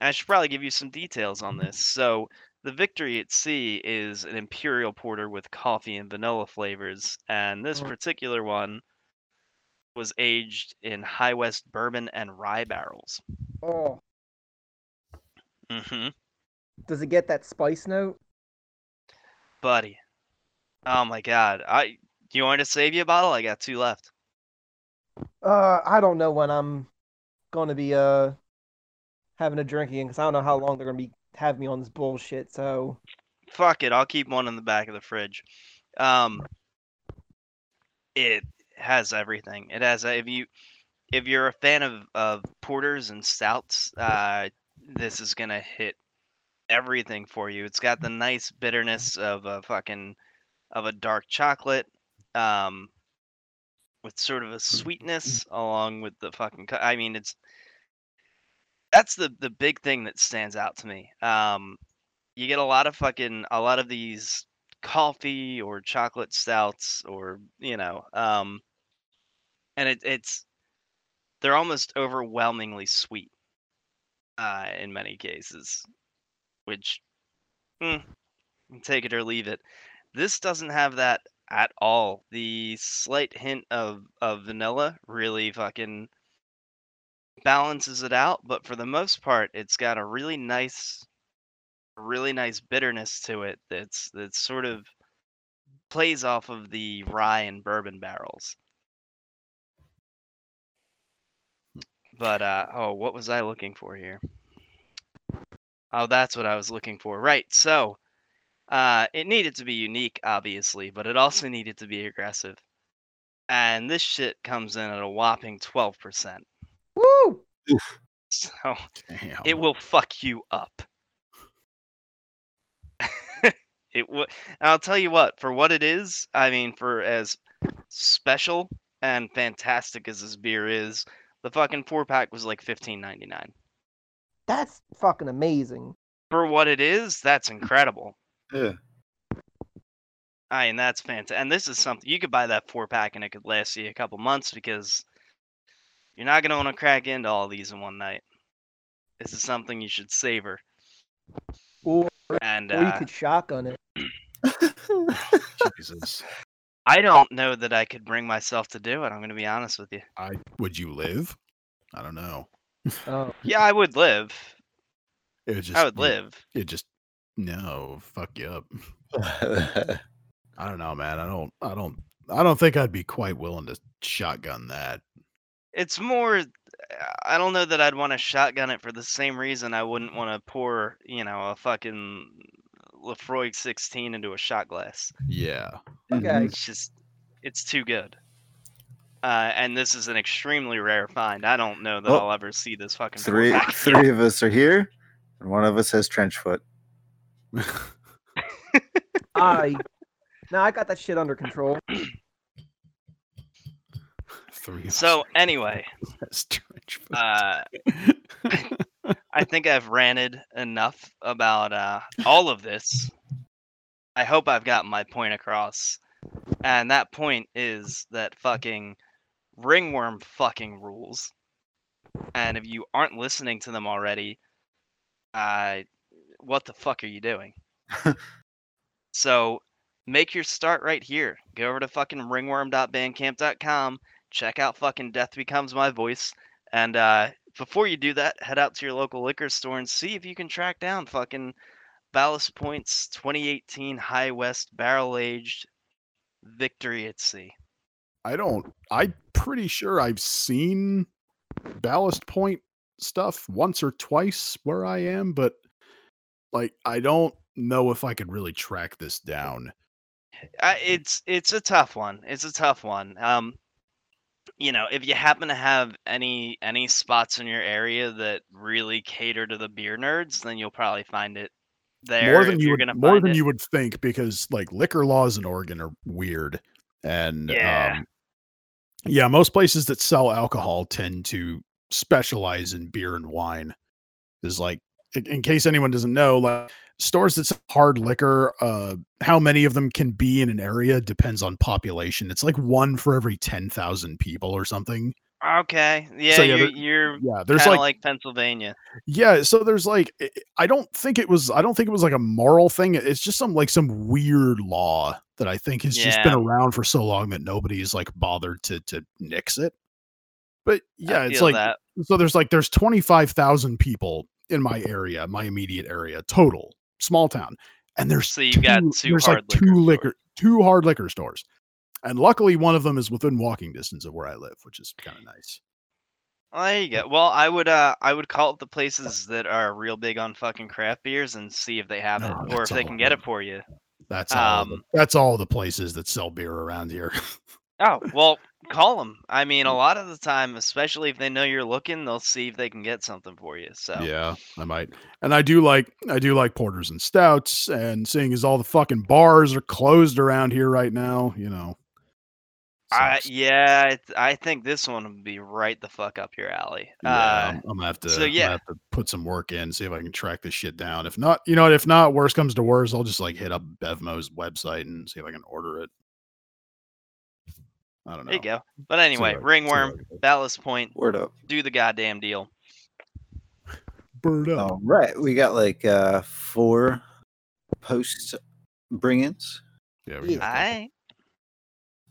I should probably give you some details on this. So the Victory at Sea is an imperial porter with coffee and vanilla flavors, and this particular one was aged in High West bourbon and rye barrels. Oh. Mm-hmm. Does it get that spice note? Buddy. Oh my god. I you want to save you a bottle? I got two left. Uh, I don't know when I'm going to be uh having a drink again, because I don't know how long they're going to be having me on this bullshit, so... Fuck it, I'll keep one in the back of the fridge. Um, it has everything. It has... If, you, if you're a fan of, of porters and stouts, uh, this is going to hit everything for you. It's got the nice bitterness of a fucking... of a dark chocolate, um... with sort of a sweetness along with the fucking... I mean, it's... That's the, the big thing that stands out to me. Um, you get a lot of fucking... A lot of these coffee or chocolate stouts or, you know... Um, and it, it's... They're almost overwhelmingly sweet. Uh, in many cases. Which... Mm, take it or leave it. This doesn't have that... at all. The slight hint of, of vanilla really fucking balances it out, but for the most part, it's got a really nice, really nice bitterness to it that's that sort of plays off of the rye and bourbon barrels. But, uh, oh, what was I looking for here? Oh, that's what I was looking for. Right, so... Uh, it needed to be unique, obviously, but it also needed to be aggressive. And this shit comes in at a whopping twelve percent. Woo! Oof. So, damn. It will fuck you up. It will. I'll tell you what, for what it is, I mean, for as special and fantastic as this beer is, the fucking four-pack was like fifteen ninety-nine. That's fucking amazing. For what it is, that's incredible. Yeah. I mean, that's fantastic. And this is something you could buy that four pack and it could last you a couple months, because you're not going to want to crack into all these in one night. This is something you should savor. Ooh, and, or uh, you could shotgun it. Jesus. I don't know that I could bring myself to do it. I'm going to be honest with you. I Would you live? I don't know. Oh. Yeah, I would live. It would just, I would live. It just. No, fuck you up. I don't know, man. I don't I don't I don't think I'd be quite willing to shotgun that. It's more I don't know that I'd want to shotgun it for the same reason I wouldn't want to pour, you know, a fucking Lefroy sixteen into a shot glass. Yeah. Okay. It's just it's too good. Uh, and this is an extremely rare find. I don't know that oh, I'll ever see this fucking three three of us are here and one of us has trench foot. I now I got that shit under control. Three so anyway, uh, I think I've ranted enough about uh, all of this. I hope I've gotten my point across, and that point is that fucking Ringworm fucking rules. And if you aren't listening to them already, I. Uh, what the fuck are you doing? So make your start right here. Go over to fucking ringworm dot bandcamp dot com. Check out fucking Death Becomes My Voice. And uh, before you do that, head out to your local liquor store and see if you can track down fucking Ballast Point's twenty eighteen High West barrel-aged Victory at Sea. I don't... I'm pretty sure I've seen Ballast Point stuff once or twice where I am, but like, I don't know if I could really track this down. Uh, it's it's a tough one. It's a tough one. Um, you know, if you happen to have any any spots in your area that really cater to the beer nerds, then you're probably find it there. More than you would, more than you would think, because like liquor laws in Oregon are weird, and yeah, um, yeah, most places that sell alcohol tend to specialize in beer and wine. Is like. In case anyone doesn't know, like stores that sell hard liquor, uh, how many of them can be in an area depends on population. It's like one for every ten thousand people or something. Okay. Yeah. So, yeah, you're, you're yeah, there's like, like Pennsylvania. Yeah. So there's like, I don't think it was, I don't think it was like a moral thing. It's just some, like some weird law that I think has yeah. just been around for so long that nobody's like bothered to, to nix it. But yeah, I it's like that. So there's like there's twenty-five thousand people in my area, my immediate area total, small town, and there's so you've two, got two there's hard like liquor two liquor stores. two hard liquor stores, and luckily one of them is within walking distance of where I live, which is kind of nice. Well, there you go. Well, I would uh I would call up the places that are real big on fucking craft beers and see if they have no, it or if they can get it for you. That's all um, the, that's all the places that sell beer around here. Oh, well, call them. I mean, a lot of the time, especially if they know you're looking, they'll see if they can get something for you. So yeah, I might. And I do like I do like porters and stouts, and seeing as all the fucking bars are closed around here right now, you know. I, yeah, I think this one would be right the fuck up your alley. Yeah, uh, I'm, I'm, gonna have to, so yeah. I'm gonna have to put some work in, see if I can track this shit down. If not, you know, if not, worst comes to worst, I'll just like hit up Bevmo's website and see if I can order it. I don't know. There you go. But anyway, right. Ringworm, right. Ballast Point, word up. Do the goddamn deal. Bird up. All right, we got like uh, four post bring-ins. Yeah, we got all right.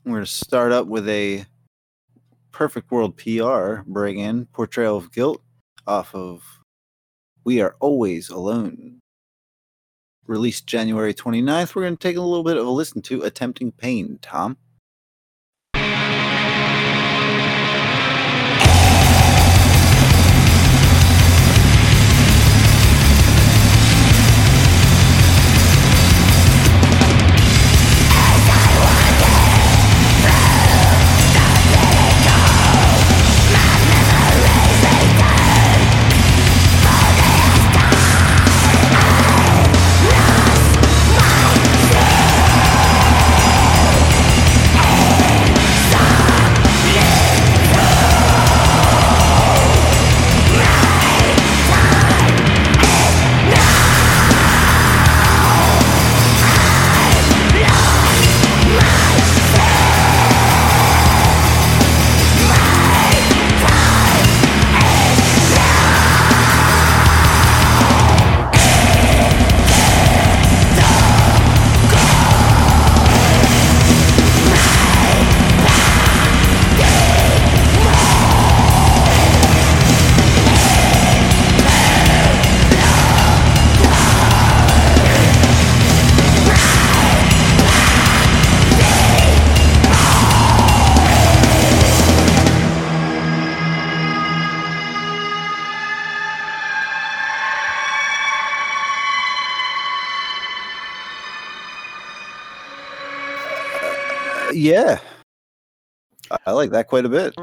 We're going to start up with a Perfect World P R bring in Portrayal of Guilt off of We Are Always Alone. Released January twenty-ninth. We're going to take a little bit of a listen to Attempting Pain, Tom. Yeah, I like that quite a bit.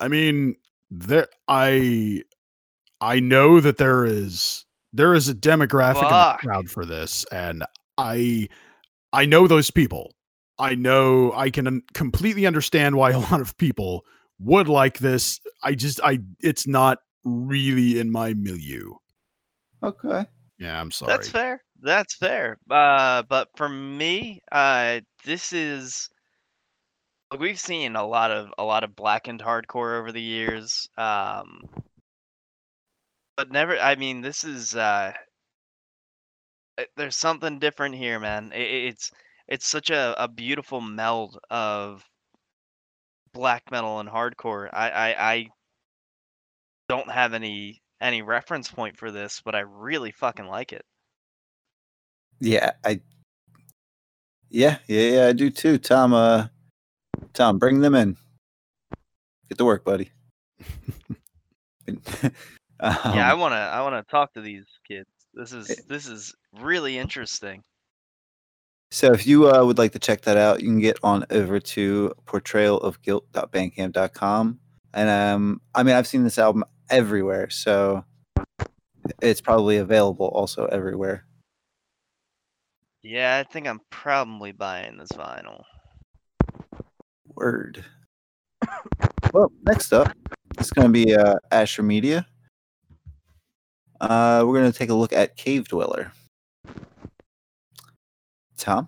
I mean, there, I, I know that there is there is a demographic Fuck. in the crowd for this, and I, I know those people. I know I can completely understand why a lot of people would like this. I just, I, it's not really in my milieu. Okay. Yeah, I'm sorry. That's fair. That's fair. Uh, but for me, uh, this is we've seen a lot of a lot of blackened hardcore over the years. Um, but never I mean, this is uh, there's something different here, man. It, it's it's such a, a beautiful meld of black metal and hardcore. I, I, I don't have any any reference point for this, but I really fucking like it. Yeah, I. Yeah, yeah, yeah, I do too, Tom. Uh, Tom, bring them in. Get to work, buddy. um, yeah, I wanna, I wanna talk to these kids. This is, it, this is really interesting. So, if you uh, would like to check that out, you can get on over to portrayal of guilt dot bandcamp dot com. And um, I mean, I've seen this album everywhere, so it's probably available also everywhere. Yeah, I think I'm probably buying this vinyl. Word. Well, next up, it's going to be uh, Asher Media. Uh, we're going to take a look at Cave Dweller. Tom?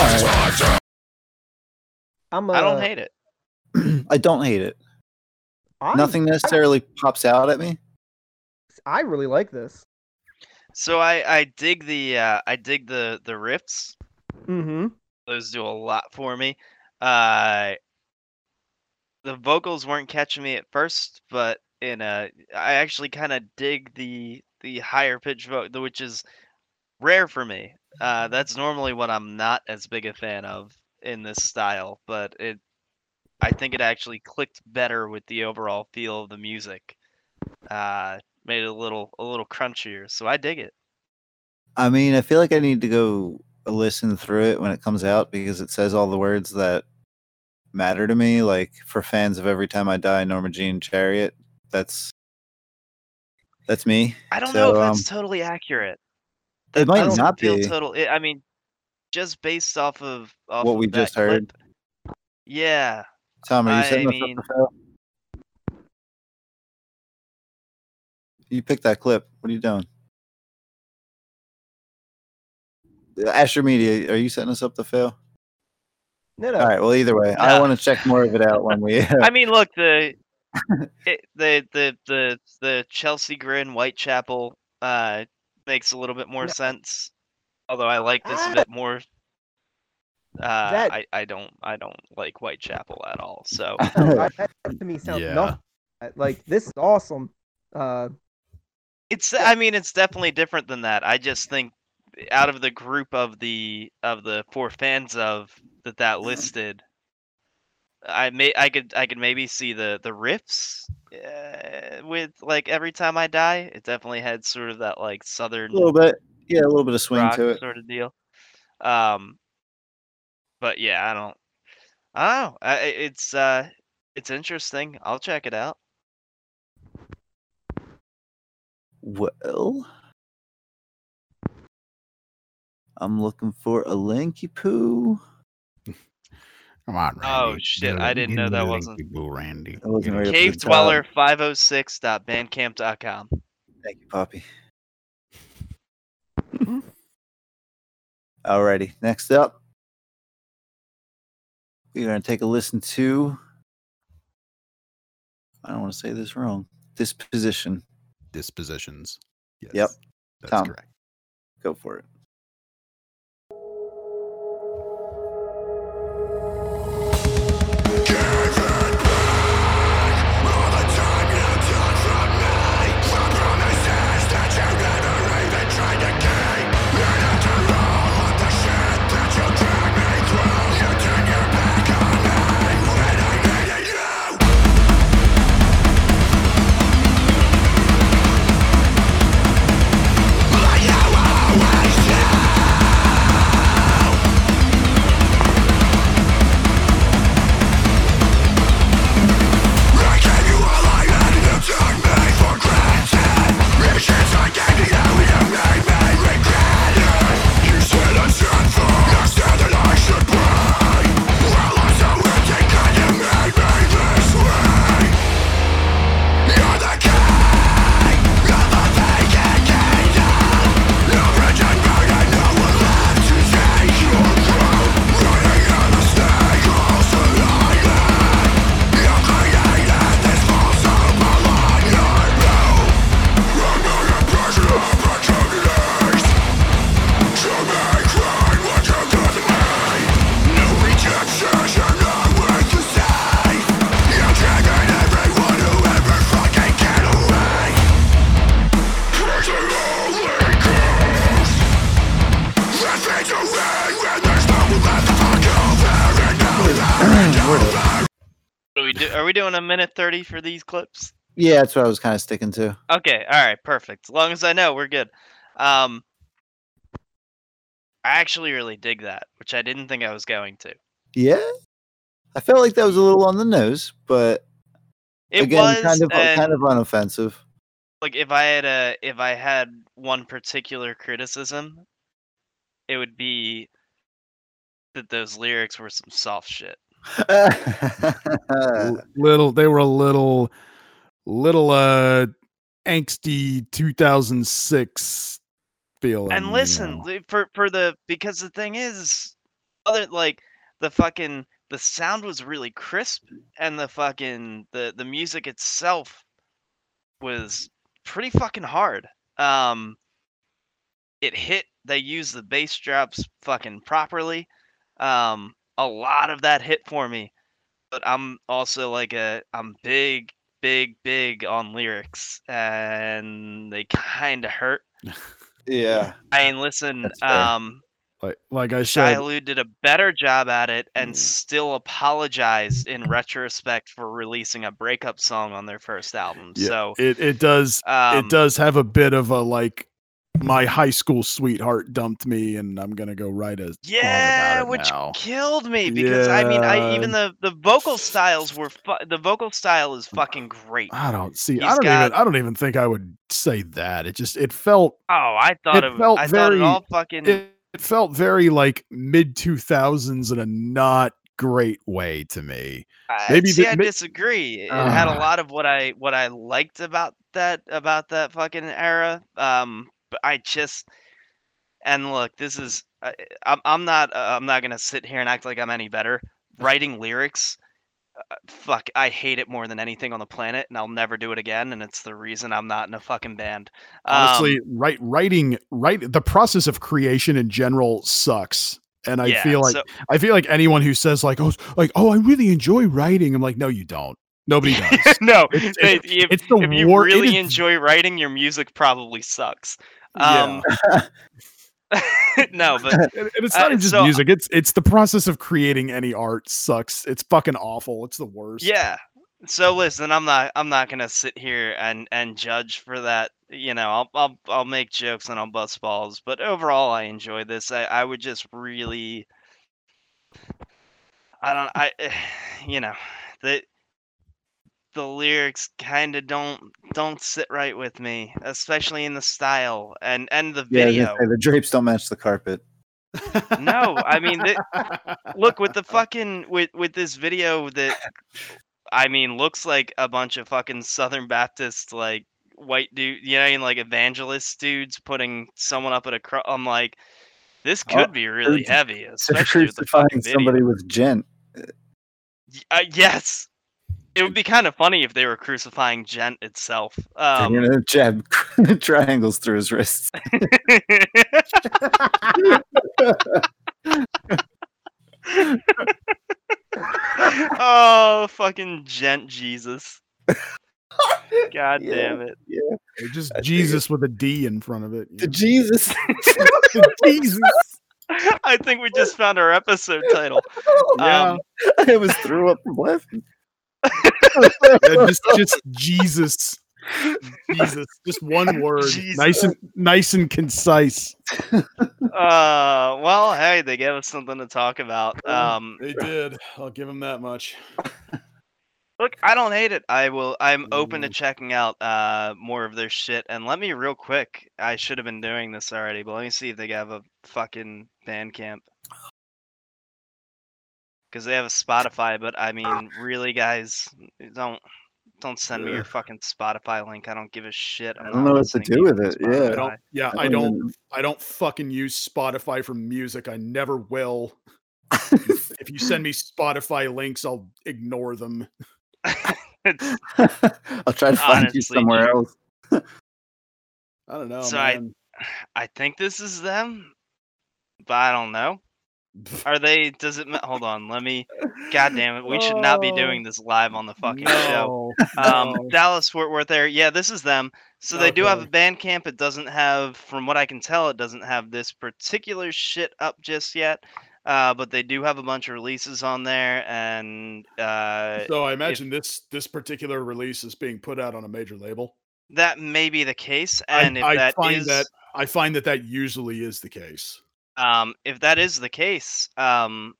right. I'm a, I don't hate it. I don't hate it. I, Nothing necessarily I, pops out at me. I really like this. So I, I dig the uh, I dig the the riffs. Mm-hmm. Those do a lot for me. Uh, the vocals weren't catching me at first, but in a, I actually kind of dig the the higher pitch vocal, which is rare for me. Uh, that's normally what I'm not as big a fan of in this style, but it I think it actually clicked better with the overall feel of the music. Uh, made it a little a little crunchier, so I dig it. I mean, I feel like I need to go listen through it when it comes out because it says all the words that matter to me. Like for fans of Every Time I Die, Norma Jean Chariot, that's that's me. I don't so, know if that's um, totally accurate. That, it might I don't not feel be. Total, it, I mean, just based off of off what of we just clip, heard. Yeah. Tom, are you setting I mean, up for show? You picked that clip. What are you doing? Asher Media, are you setting us up to fail? No, no. All right. Well, either way, no. I want to check more of it out when we. I mean, look the, it, the the the the Chelsea Grin Whitechapel uh, makes a little bit more no. sense. Although I like this ah. a bit more. Uh, that... I I don't I don't like Whitechapel at all. So that to me sounds yeah. nothing. Like this is awesome. Uh, it's I mean it's definitely different than that. I just think. Out of the group of the of the four fans of that that listed, I may I could I could maybe see the the riffs uh, with like Every Time I Die. It definitely had sort of that like southern a little bit, yeah, a little bit of swing to it, sort of deal. Um, but yeah, I don't. I don't know. I, it's uh, it's interesting. I'll check it out. Well. I'm looking for a Linky Poo. Come on, Randy. Oh, shit. Dude, I didn't know that wasn't. Poo, Randy. That wasn't Cave Dweller five oh six dot bandcamp dot com. Thank you, Poppy. Mm-hmm. Alrighty. Next up, we're going to take a listen to. I don't want to say this wrong. Disposition. Dispositions. Yes. Yep. That's Tom, correct. Go for it. Minute thirty for these clips. Yeah, that's what I was kind of sticking to. Okay, all right, perfect. As long as I know, we're good. Um, I actually really dig that, which I didn't think I was going to. Yeah, I felt like that was a little on the nose, but it again, was kind of and, kind of unoffensive. Like if I had a if I had one particular criticism, it would be that those lyrics were some soft shit. little they were a little little uh angsty two thousand six feeling, and listen you know. for for the because the thing is other like the fucking the sound was really crisp, and the fucking the the music itself was pretty fucking hard. Um, it hit. They used the bass drops fucking properly. Um, a lot of that hit for me, but I'm also like a I'm big, big, big on lyrics, and they kind of hurt. Yeah. I mean, listen. Um, like, like I said, Shailu did a better job at it, and mm. still apologized in retrospect for releasing a breakup song on their first album. Yeah, so it it does um, it does have a bit of a like. My high school sweetheart dumped me, and I'm gonna go write a yeah, song about it which now. Killed me because yeah. I mean, I even the, the vocal styles were fu- the vocal style is fucking great. I don't see. He's I don't got, even. I don't even think I would say that. It just it felt. Oh, I thought it, it felt I very. Thought it all fucking. It, it felt very like mid two thousands in a not great way to me. Uh, Maybe see, the, I mi- disagree. It uh, had a lot of what I what I liked about that about that fucking era. Um. But I just, and look, this is, I, I'm, I'm not, uh, I'm not going to sit here and act like I'm any better. Writing lyrics, uh, fuck, I hate it more than anything on the planet, and I'll never do it again. And it's the reason I'm not in a fucking band. Um, Honestly, right, writing, right, the process of creation in general sucks. And I yeah, feel like, so, I feel like anyone who says like, oh, like, oh, I really enjoy writing. I'm like, no, you don't. Nobody does. No, it's, it's, if, it's the if you war- really enjoy writing, your music probably sucks. Um, yeah. No, but and it's not uh, just so, music. It's it's the process of creating any art sucks. It's fucking awful. It's the worst. Yeah. So listen, I'm not I'm not gonna sit here and, and judge for that. You know, I'll I'll I'll make jokes and I'll bust balls. But overall, I enjoy this. I, I would just really, I don't I, you know, the. The lyrics kind of don't don't sit right with me, especially in the style and, and the video. Yeah, the drapes don't match the carpet. No, I mean, th- look with the fucking with, with this video that I mean looks like a bunch of fucking Southern Baptist like white dude, you know, I mean, like evangelist dudes putting someone up at a cross. I'm like, this could oh, be really heavy, especially with the fucking video. Somebody with gent. Uh, yes. It would be kind of funny if they were crucifying Gent itself. Um, you know, jab triangles through his wrists. Oh, fucking Gent Jesus. God yeah, damn it. Yeah. Just I Jesus with a D in front of it. The know? Jesus. Jesus. I think we just found our episode title. Yeah. Um, it was threw up the left. Yeah, just, just Jesus, Jesus, just one word, Jesus. nice and nice and concise. Uh, well, hey, they gave us something to talk about. Um, they did. I'll give them that much. Look, I don't hate it. I will. I'm open to checking out uh more of their shit. And let me real quick. I should have been doing this already, but let me see if they have a fucking Bandcamp. Because they have a Spotify, but I mean, really, guys, don't don't send me your fucking Spotify link. I don't give a shit. I'm I don't know what to do with it. Spotify. Yeah, I don't, yeah, I don't, I don't fucking use Spotify for music. I never will. If you send me Spotify links, I'll ignore them. I'll try to find honestly, you somewhere dude. else. I don't know. So man. I, I think this is them, but I don't know. Are they? Does it? Hold on. Let me. God damn it. We oh, should not be doing this live on the fucking no, show. Um, no. Dallas Fort Worth area. Yeah, this is them. So okay. They do have a Bandcamp. It doesn't have, from what I can tell, it doesn't have this particular shit up just yet. Uh, but they do have a bunch of releases on there, and uh, so I imagine if, this this particular release is being put out on a major label. That may be the case, and I, if I that find is, that I find that that usually is the case. Um, if that is the case, um,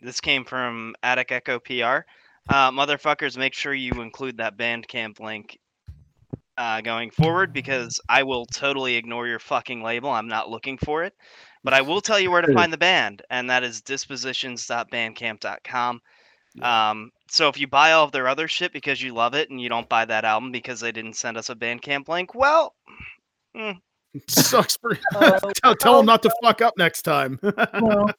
this came from Attic Echo P R. Uh, motherfuckers, make sure you include that Bandcamp link uh, going forward, because I will totally ignore your fucking label. I'm not looking for it. But I will tell you where to find the band, and that is dispositions dot bandcamp dot com. Um, so if you buy all of their other shit because you love it and you don't buy that album because they didn't send us a Bandcamp link, well... Mm, Sucks for uh, tell, tell him not to fuck up next time. Well.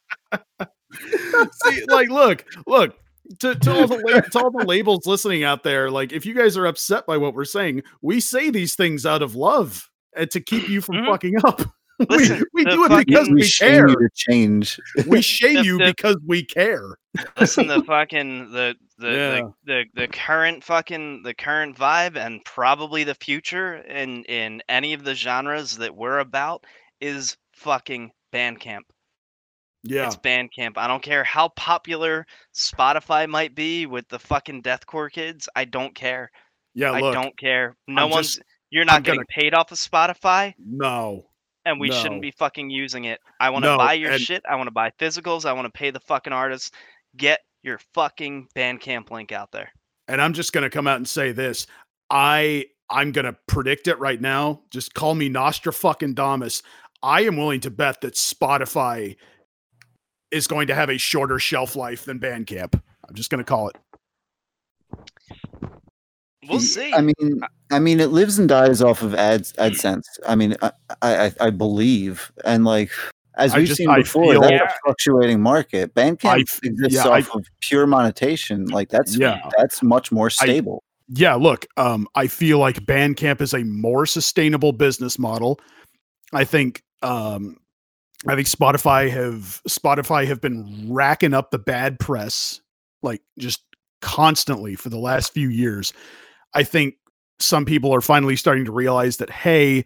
See, like, look, look. To, to, all the la- to all the labels listening out there, like, if you guys are upset by what we're saying, we say these things out of love and to keep you from mm-hmm. fucking up. Listen, we we do it because we, we care. You to change. We shame the, you the, because we care. Listen, the fucking the the, yeah. the the the current fucking the current vibe and probably the future in in any of the genres that we're about is fucking Bandcamp. Yeah, it's Bandcamp. I don't care how popular Spotify might be with the fucking deathcore kids. I don't care. Yeah, I look, don't care. No I'm one's. Just, you're not I'm getting gonna... paid off of Spotify. No. And we no. shouldn't be fucking using it. I want to no, buy your and... shit. I want to buy physicals. I want to pay the fucking artists. Get your fucking Bandcamp link out there. And I'm just going to come out and say this. I, I'm going to predict it right now. Just call me Nostra-fucking-Damus. I am willing to bet that Spotify is going to have a shorter shelf life than Bandcamp. I'm just going to call it. We'll see. I mean, I mean, it lives and dies off of ads, AdSense. I mean, I, I, I believe, and like as we've just, seen I before, feel, that's yeah. a fluctuating market. Bandcamp I, exists yeah, off I, of pure monetization. Like that's yeah. that's much more stable. I, yeah, look, um, I feel like Bandcamp is a more sustainable business model. I think, um, I think Spotify have Spotify have been racking up the bad press, like just constantly for the last few years. I think some people are finally starting to realize that, hey,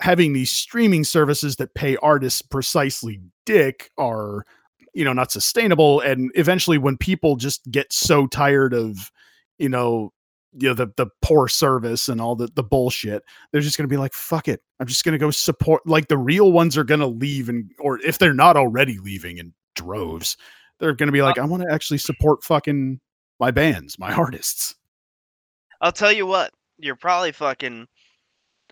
having these streaming services that pay artists precisely dick are, you know, not sustainable. And eventually when people just get so tired of, you know, you know, the, the poor service and all the, the bullshit, they're just going to be like, fuck it. I'm just going to go support. Like the real ones are going to leave. And, or if they're not already leaving in droves, they're going to be like, I want to actually support fucking my bands, my artists. I'll tell you what, you're probably fucking,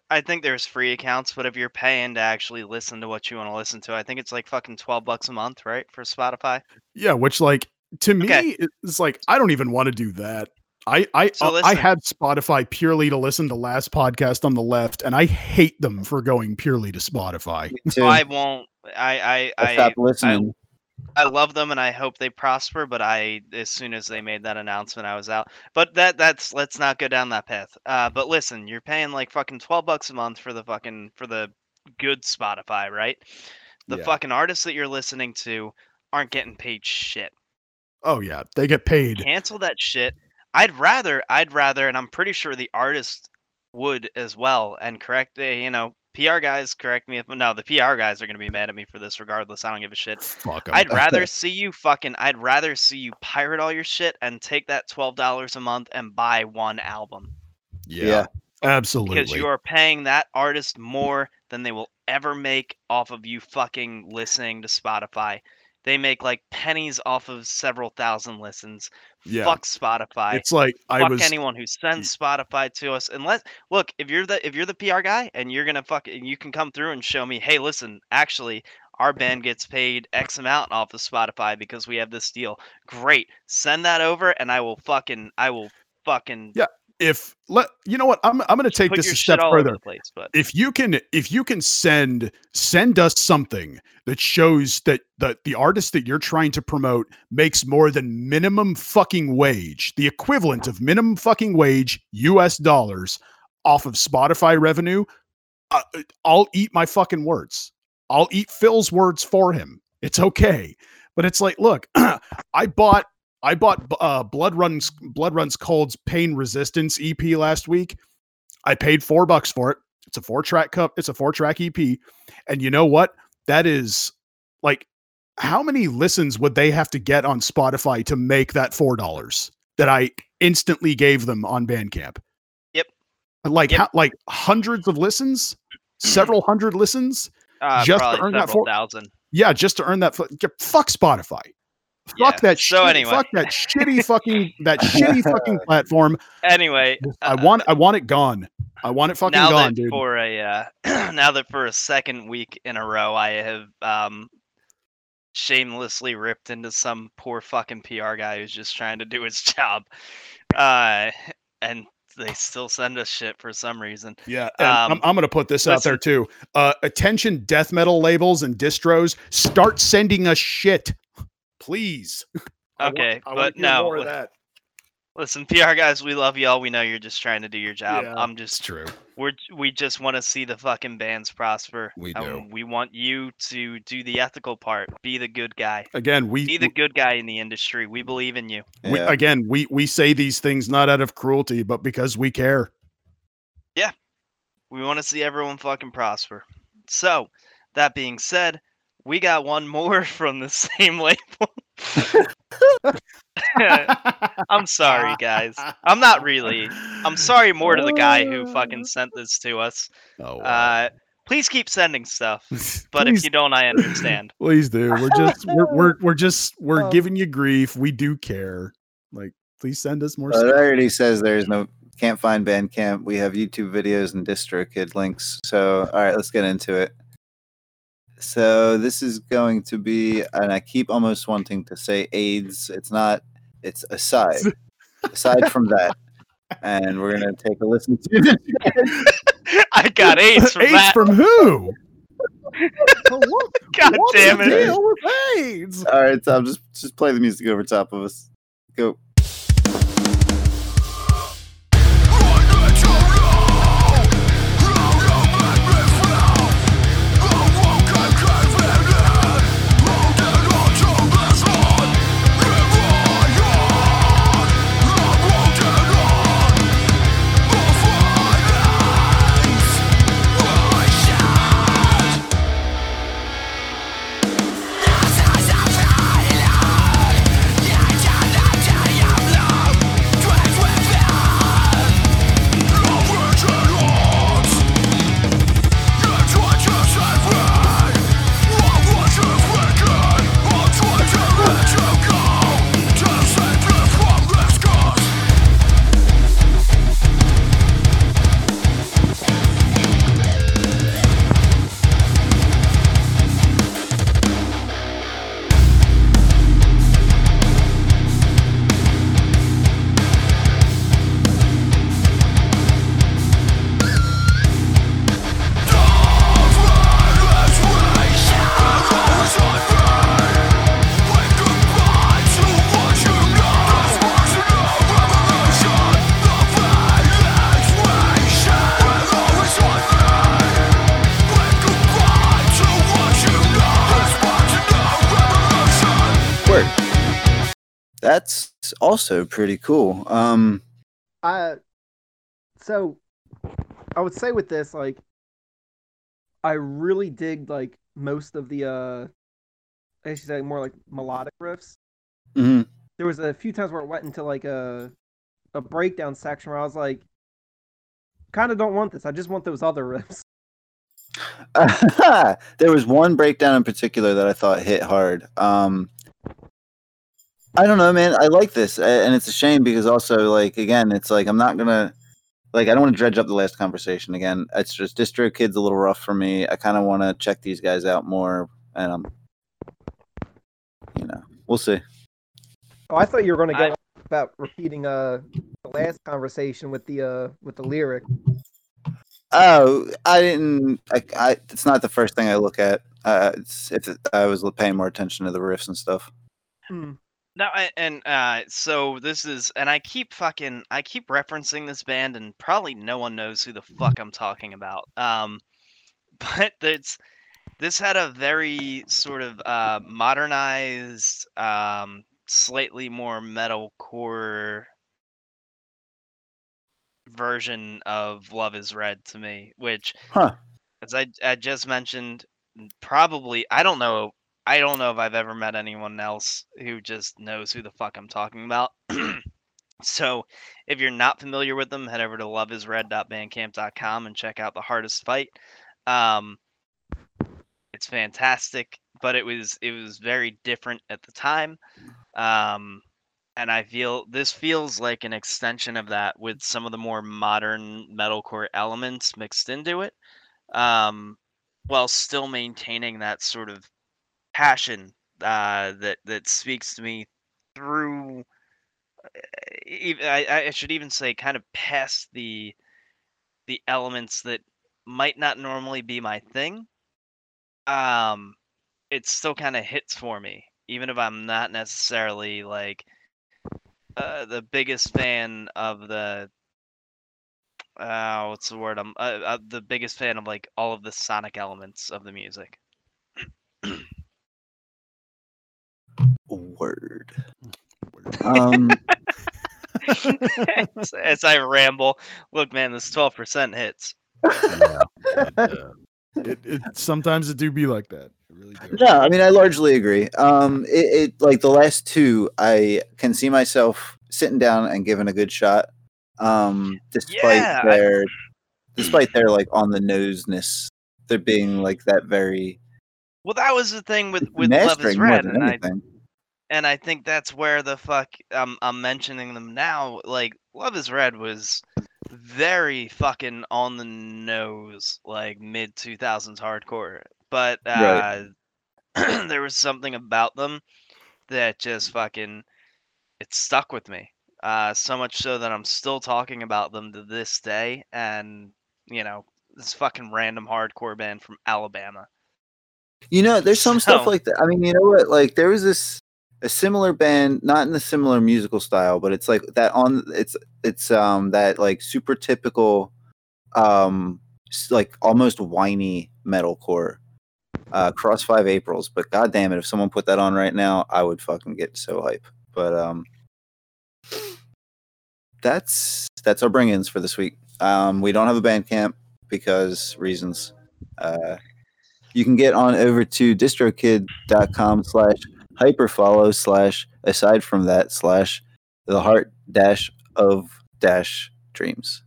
I think there's free accounts, but if you're paying to actually listen to what you want to listen to, I think it's like fucking twelve bucks a month, right? For Spotify. Yeah. Which like, to me, okay. it's like, I don't even want to do that. I, I, so uh, I had Spotify purely to listen to Last Podcast on the Left, and I hate them for going purely to Spotify. So I won't, I, I, I, stop listening. I I love them and I hope they prosper, but I, as soon as they made that announcement, I was out. But that that's, let's not go down that path. Uh, but listen, you're paying like fucking twelve bucks a month for the fucking, for the good Spotify, right? The yeah. fucking artists that you're listening to aren't getting paid shit. Oh yeah. They get paid. Cancel that shit. I'd rather, I'd rather, and I'm pretty sure the artist would as well. And correct, you know, P R guys, correct me if no, the P R guys are going to be mad at me for this regardless. I don't give a shit. Fuck I'd rather see you fucking, I'd rather see you pirate all your shit and take that twelve dollars a month and buy one album. Yeah, yeah. Absolutely. Because you are paying that artist more than they will ever make off of you fucking listening to Spotify. They make like pennies off of several thousand listens. Yeah. Fuck Spotify. It's like fuck I was... anyone who sends Spotify to us. Unless look, if you're the if you're the P R guy and you're gonna fuck, you can come through and show me. Hey, listen, actually, our band gets paid X amount off of Spotify because we have this deal. Great, send that over, and I will fucking I will fucking yeah. If let you know what I'm I'm gonna take this a step further. Place, but. If you can if you can send send us something that shows that the, the artist that you're trying to promote makes more than minimum fucking wage, the equivalent of minimum fucking wage U S dollars off of Spotify revenue, uh, I'll eat my fucking words. I'll eat Phil's words for him. It's okay. But it's like, look, I bought I bought uh, Blood Runs Blood Runs Cold's Pain Resistance E P last week. I paid four bucks for it. It's a four track cup. It's a four track E P, and you know what? That is like how many listens would they have to get on Spotify to make that four dollars that I instantly gave them on Bandcamp? Yep. Like yep. How, like hundreds of listens, several hundred listens, uh, just to earn that four thousand. Yeah, just to earn that. Fuck Spotify. Fuck yeah. that shit. So anyway. Fuck that shitty fucking that shitty fucking platform. Anyway, I want uh, I want it gone. I want it fucking now gone, that dude. For a uh, now that for a second week in a row, I have um, shamelessly ripped into some poor fucking P R guy who's just trying to do his job, uh, and they still send us shit for some reason. Yeah. And um, I'm, I'm going to put this listen, out there too. Uh, attention, death metal labels and distros, start sending us shit, please. Okay. I want, I but no, more of that. Listen, P R guys, we love y'all. We know you're just trying to do your job. Yeah, I'm just true. We're we just want to see the fucking bands prosper. We do. Um, we want you to do the ethical part. Be the good guy. Again, we be the good guy in the industry. We believe in you. Yeah. We, again, we we say these things not out of cruelty, but because we care. Yeah, we want to see everyone fucking prosper. So, that being said, we got one more from the same label. I'm sorry, guys. I'm not really. I'm sorry more to the guy who fucking sent this to us. Oh, wow. uh, please keep sending stuff. But if you don't, I understand. Please do. We're just we're we're, we're just we're oh. giving you grief. We do care. Like, please send us more. But stuff. It already says there's no can't find Bandcamp. We have YouTube videos and DistroKid links. So all right, let's get into it. So this is going to be, and I keep almost wanting to say AIDS. It's not, it's aside. Aside from that. And we're going to take a listen to this. I got AIDS from AIDS that. AIDS from who? what, God what damn it. Deal with AIDS? All right, Tom, just, just play the music over top of us. Go. That's also pretty cool. Um, I so I would say with this, like, I really dig like most of the uh, I should say more like melodic riffs. Mm-hmm. There was a few times where it went into like a a breakdown section where I was like, kind of don't want this. I just want those other riffs. Uh, there was one breakdown in particular that I thought hit hard. Um, I don't know, man. I like this, and it's a shame because also, like, again, it's like I'm not gonna, like, I don't want to dredge up the last conversation again. It's just DistroKid's a little rough for me. I kind of want to check these guys out more, and I'm, you know, we'll see. Oh, I thought you were gonna go I... about repeating uh the last conversation with the uh with the lyric. Oh, I didn't. I, I it's not the first thing I look at. Uh, it's if it, I was paying more attention to the riffs and stuff. Hmm. No, and uh, so this is, and I keep fucking, I keep referencing this band, and probably no one knows who the fuck I'm talking about. Um, but it's this had a very sort of uh, modernized, um, slightly more metalcore version of "Love Is Red" to me, which, huh. as I I just mentioned, probably I don't know. I don't know if I've ever met anyone else who just knows who the fuck I'm talking about. So if you're not familiar with them, head over to love is red dot bandcamp dot com and check out The Hardest Fight. Um, it's fantastic, but it was it was very different at the time. Um, and I feel this feels like an extension of that with some of the more modern metalcore elements mixed into it, um, while still maintaining that sort of passion uh, that that speaks to me through I, I should even say kind of past the the elements that might not normally be my thing. Um, it still kind of hits for me, even if I'm not necessarily like uh, the biggest fan of the uh, what's the word? I'm uh, uh, the biggest fan of like all of the sonic elements of the music. Word. Um, as, as I ramble, look, man, this twelve percent hits. Yeah. Yeah. It, it sometimes it do be like that. It really do. No, I mean, I largely agree. Um, it, it like the last two, I can see myself sitting down and giving a good shot. Um, despite yeah, their, I... despite their like on the noseness, they're being like that very. Well, that was the thing with with Love Is Red, and I. And I think that's where the fuck um, I'm mentioning them now. Like, Love Is Red was very fucking on the nose, like mid two thousands hardcore. But uh, right. there was something about them that just fucking it stuck with me. Uh, so much so that I'm still talking about them to this day. And you know, this fucking random hardcore band from Alabama. You know, there's some so, stuff like that. I mean, you know what? Like, there was this. A similar band, not in the similar musical style, but it's like that on it's it's um that like super typical, um like almost whiny metalcore, uh, Cross Five Aprils. But goddamn it, if someone put that on right now, I would fucking get so hype. But um, that's that's our bring-ins for this week. Um, we don't have a Bandcamp because reasons. Uh, you can get on over to distrokid.com slash. hyperfollow slash aside from that slash the heart dash of dash dreams.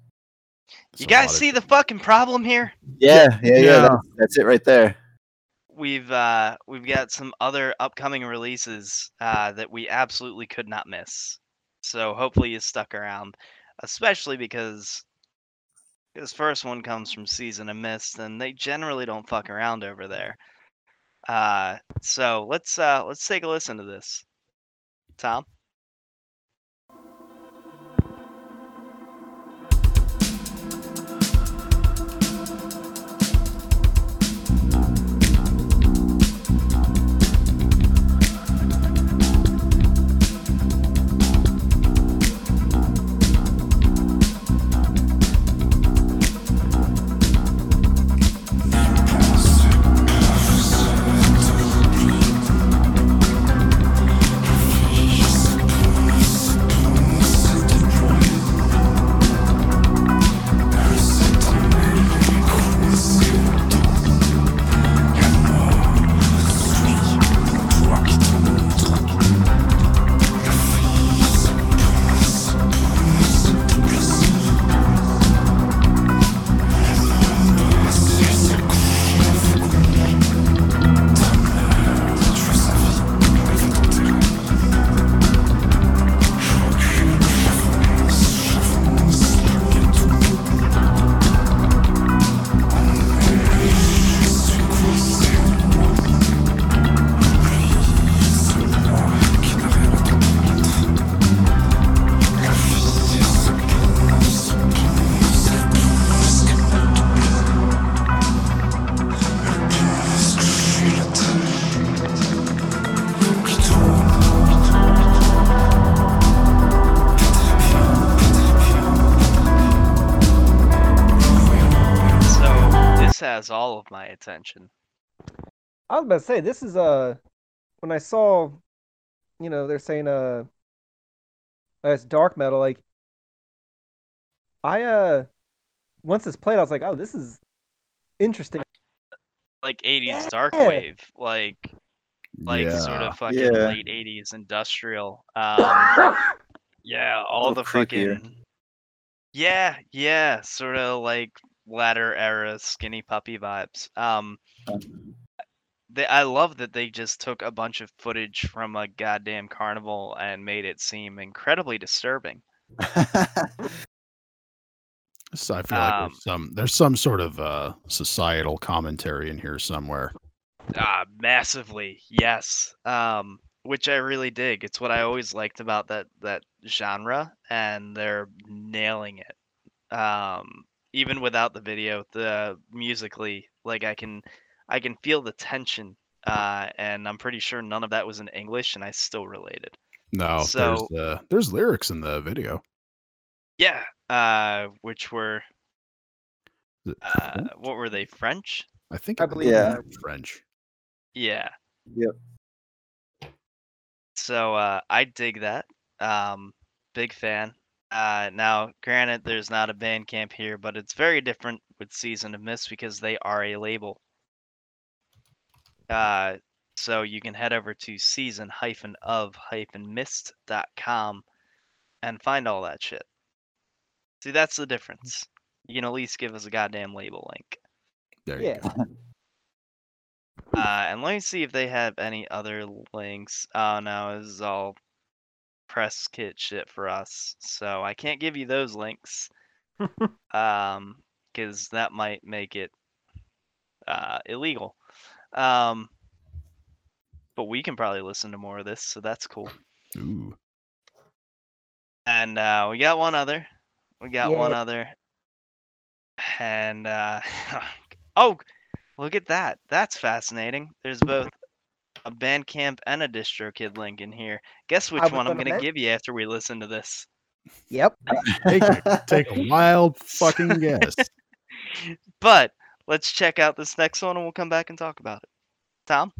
That's you guys see of... the fucking problem here? Yeah, yeah, yeah. yeah. That's, that's it right there. We've uh, we've got some other upcoming releases uh, that we absolutely could not miss. So hopefully you stuck around, especially because this first one comes from Season of Mist, and they generally don't fuck around over there. Uh, so let's, uh, let's take a listen to this. Tom? All of my attention. I was about to say, this is uh when I saw, you know, they're saying uh it's dark metal, like I uh once this played I was like, oh, this is interesting, like eighties yeah. dark wave, like like yeah. sort of fucking yeah. late eighties industrial um yeah all the freaking creepier. yeah yeah sort of like latter era Skinny Puppy vibes. Um, they, I love that they just took a bunch of footage from a goddamn carnival and made it seem incredibly disturbing. So I feel like um, there's some there's some sort of uh, societal commentary in here somewhere. Ah, massively, yes. Um, which I really dig. It's what I always liked about that that genre, and they're nailing it. Um, even without the video, the musically, like I can, I can feel the tension. Uh, and I'm pretty sure none of that was in English, and I still related. No, so there's, uh, there's lyrics in the video. Yeah, uh, which were uh, what were they? French? I think I believe yeah. French. Yeah. Yep. So uh, I dig that. Um, big fan. Uh, now, granted, there's not a Bandcamp here, but it's very different with Season of Mist because they are a label. Uh, so you can head over to season of mist dot com and find all that shit. See, that's the difference. You can at least give us a goddamn label link. There you yeah. go. Uh, and let me see if they have any other links. Oh no, this is all press kit shit for us, so I can't give you those links. um, because that might make it uh illegal. Um, but we can probably listen to more of this, so that's cool. Ooh. And uh, we got one other. We got yeah. one other. And uh, oh, look at that. That's fascinating. There's both a Bandcamp and a DistroKid link in here. Guess which one I'm going to give you after we listen to this. Yep. take, take a wild fucking guess. But let's check out this next one, and we'll come back and talk about it. Tom?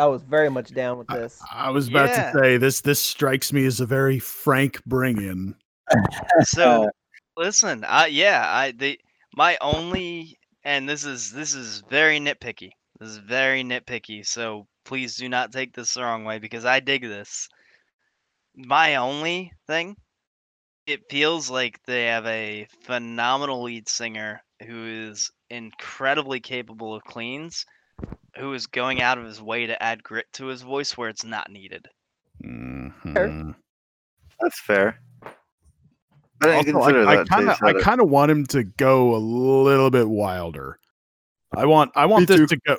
I was very much down with this. I, I was about yeah. to say this. This strikes me as a very frank bring-in. So, listen, I, yeah, I the my only, and this is this is very nitpicky. This is very nitpicky. So please do not take this the wrong way because I dig this. My only thing, it feels like they have a phenomenal lead singer who is incredibly capable of cleans, who is going out of his way to add grit to his voice where it's not needed. Mm-hmm. That's fair. I also, I, I kind of want him to go a little bit wilder. I want I want Me this too. to go.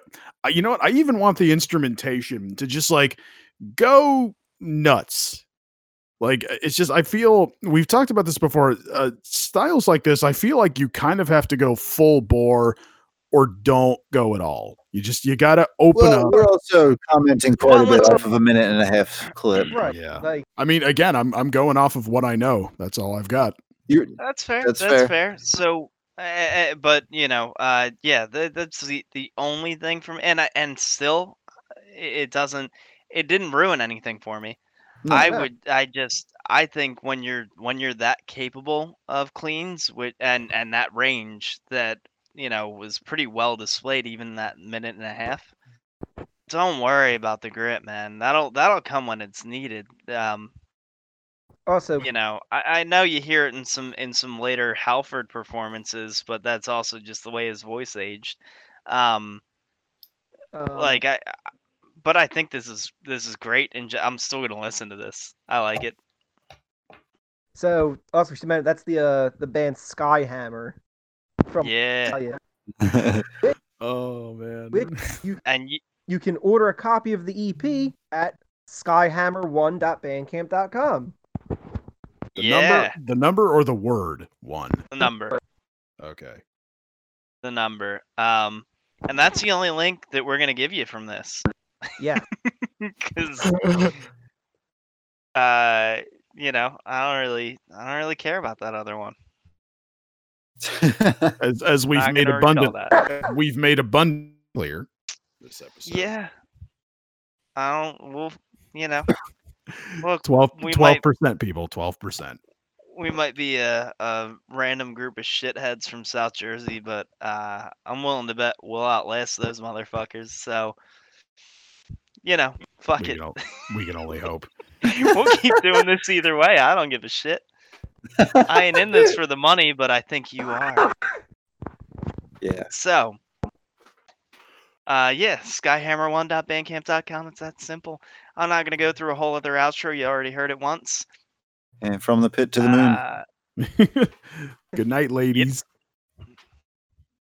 You know what? I even want the instrumentation to just like go nuts. Like it's just I feel we've talked about this before. Uh, styles like this, I feel like you kind of have to go full bore or don't go at all. You just you gotta open well, up. We're also commenting quite a bit off of a minute and a half clip. Right. Yeah. Like, I mean, again, I'm I'm going off of what I know. That's all I've got. You're, that's fair. That's, that's fair. fair. So, uh, but you know, uh, yeah, that, that's the, the only thing from and I, and still, it doesn't it didn't ruin anything for me. No, I no. would I just I think when you're when you're that capable of cleans with and and that range that, you know, was pretty well displayed even that minute and a half. Don't worry about the grit, man. That'll that'll come when it's needed. Um, Also, you know, I, I know you hear it in some in some later Halford performances, but that's also just the way his voice aged. Um, um like I, but I think this is this is great, and I'm still gonna listen to this. I like it. So also, she meant that's the uh the band Skyhammer from yeah. Oh man! Which you and you, you can order a copy of the E P at skyhammer one dot bandcamp dot com. The yeah. number, the number or the word one? The number. Okay. The number. Um, and that's the only link that we're gonna give you from this. Yeah. Because, uh, you know, I don't really, I don't really care about that other one. as as we've made abundant, we've made abundant clear this episode. Yeah. I don't. We'll. You know. Look, twelve percent people, twelve percent. We might be a, a random group of shitheads from South Jersey, but uh, I'm willing to bet we'll outlast those motherfuckers. So, you know, fuck we it. Can, we can only hope. We'll keep doing this either way. I don't give a shit. I ain't in this for the money, but I think you are. Yeah. So, uh, yeah, skyhammer one dot bandcamp dot com. It's that simple. I'm not going to go through a whole other outro. You already heard it once. And from the pit to the moon. Uh, Good night, ladies.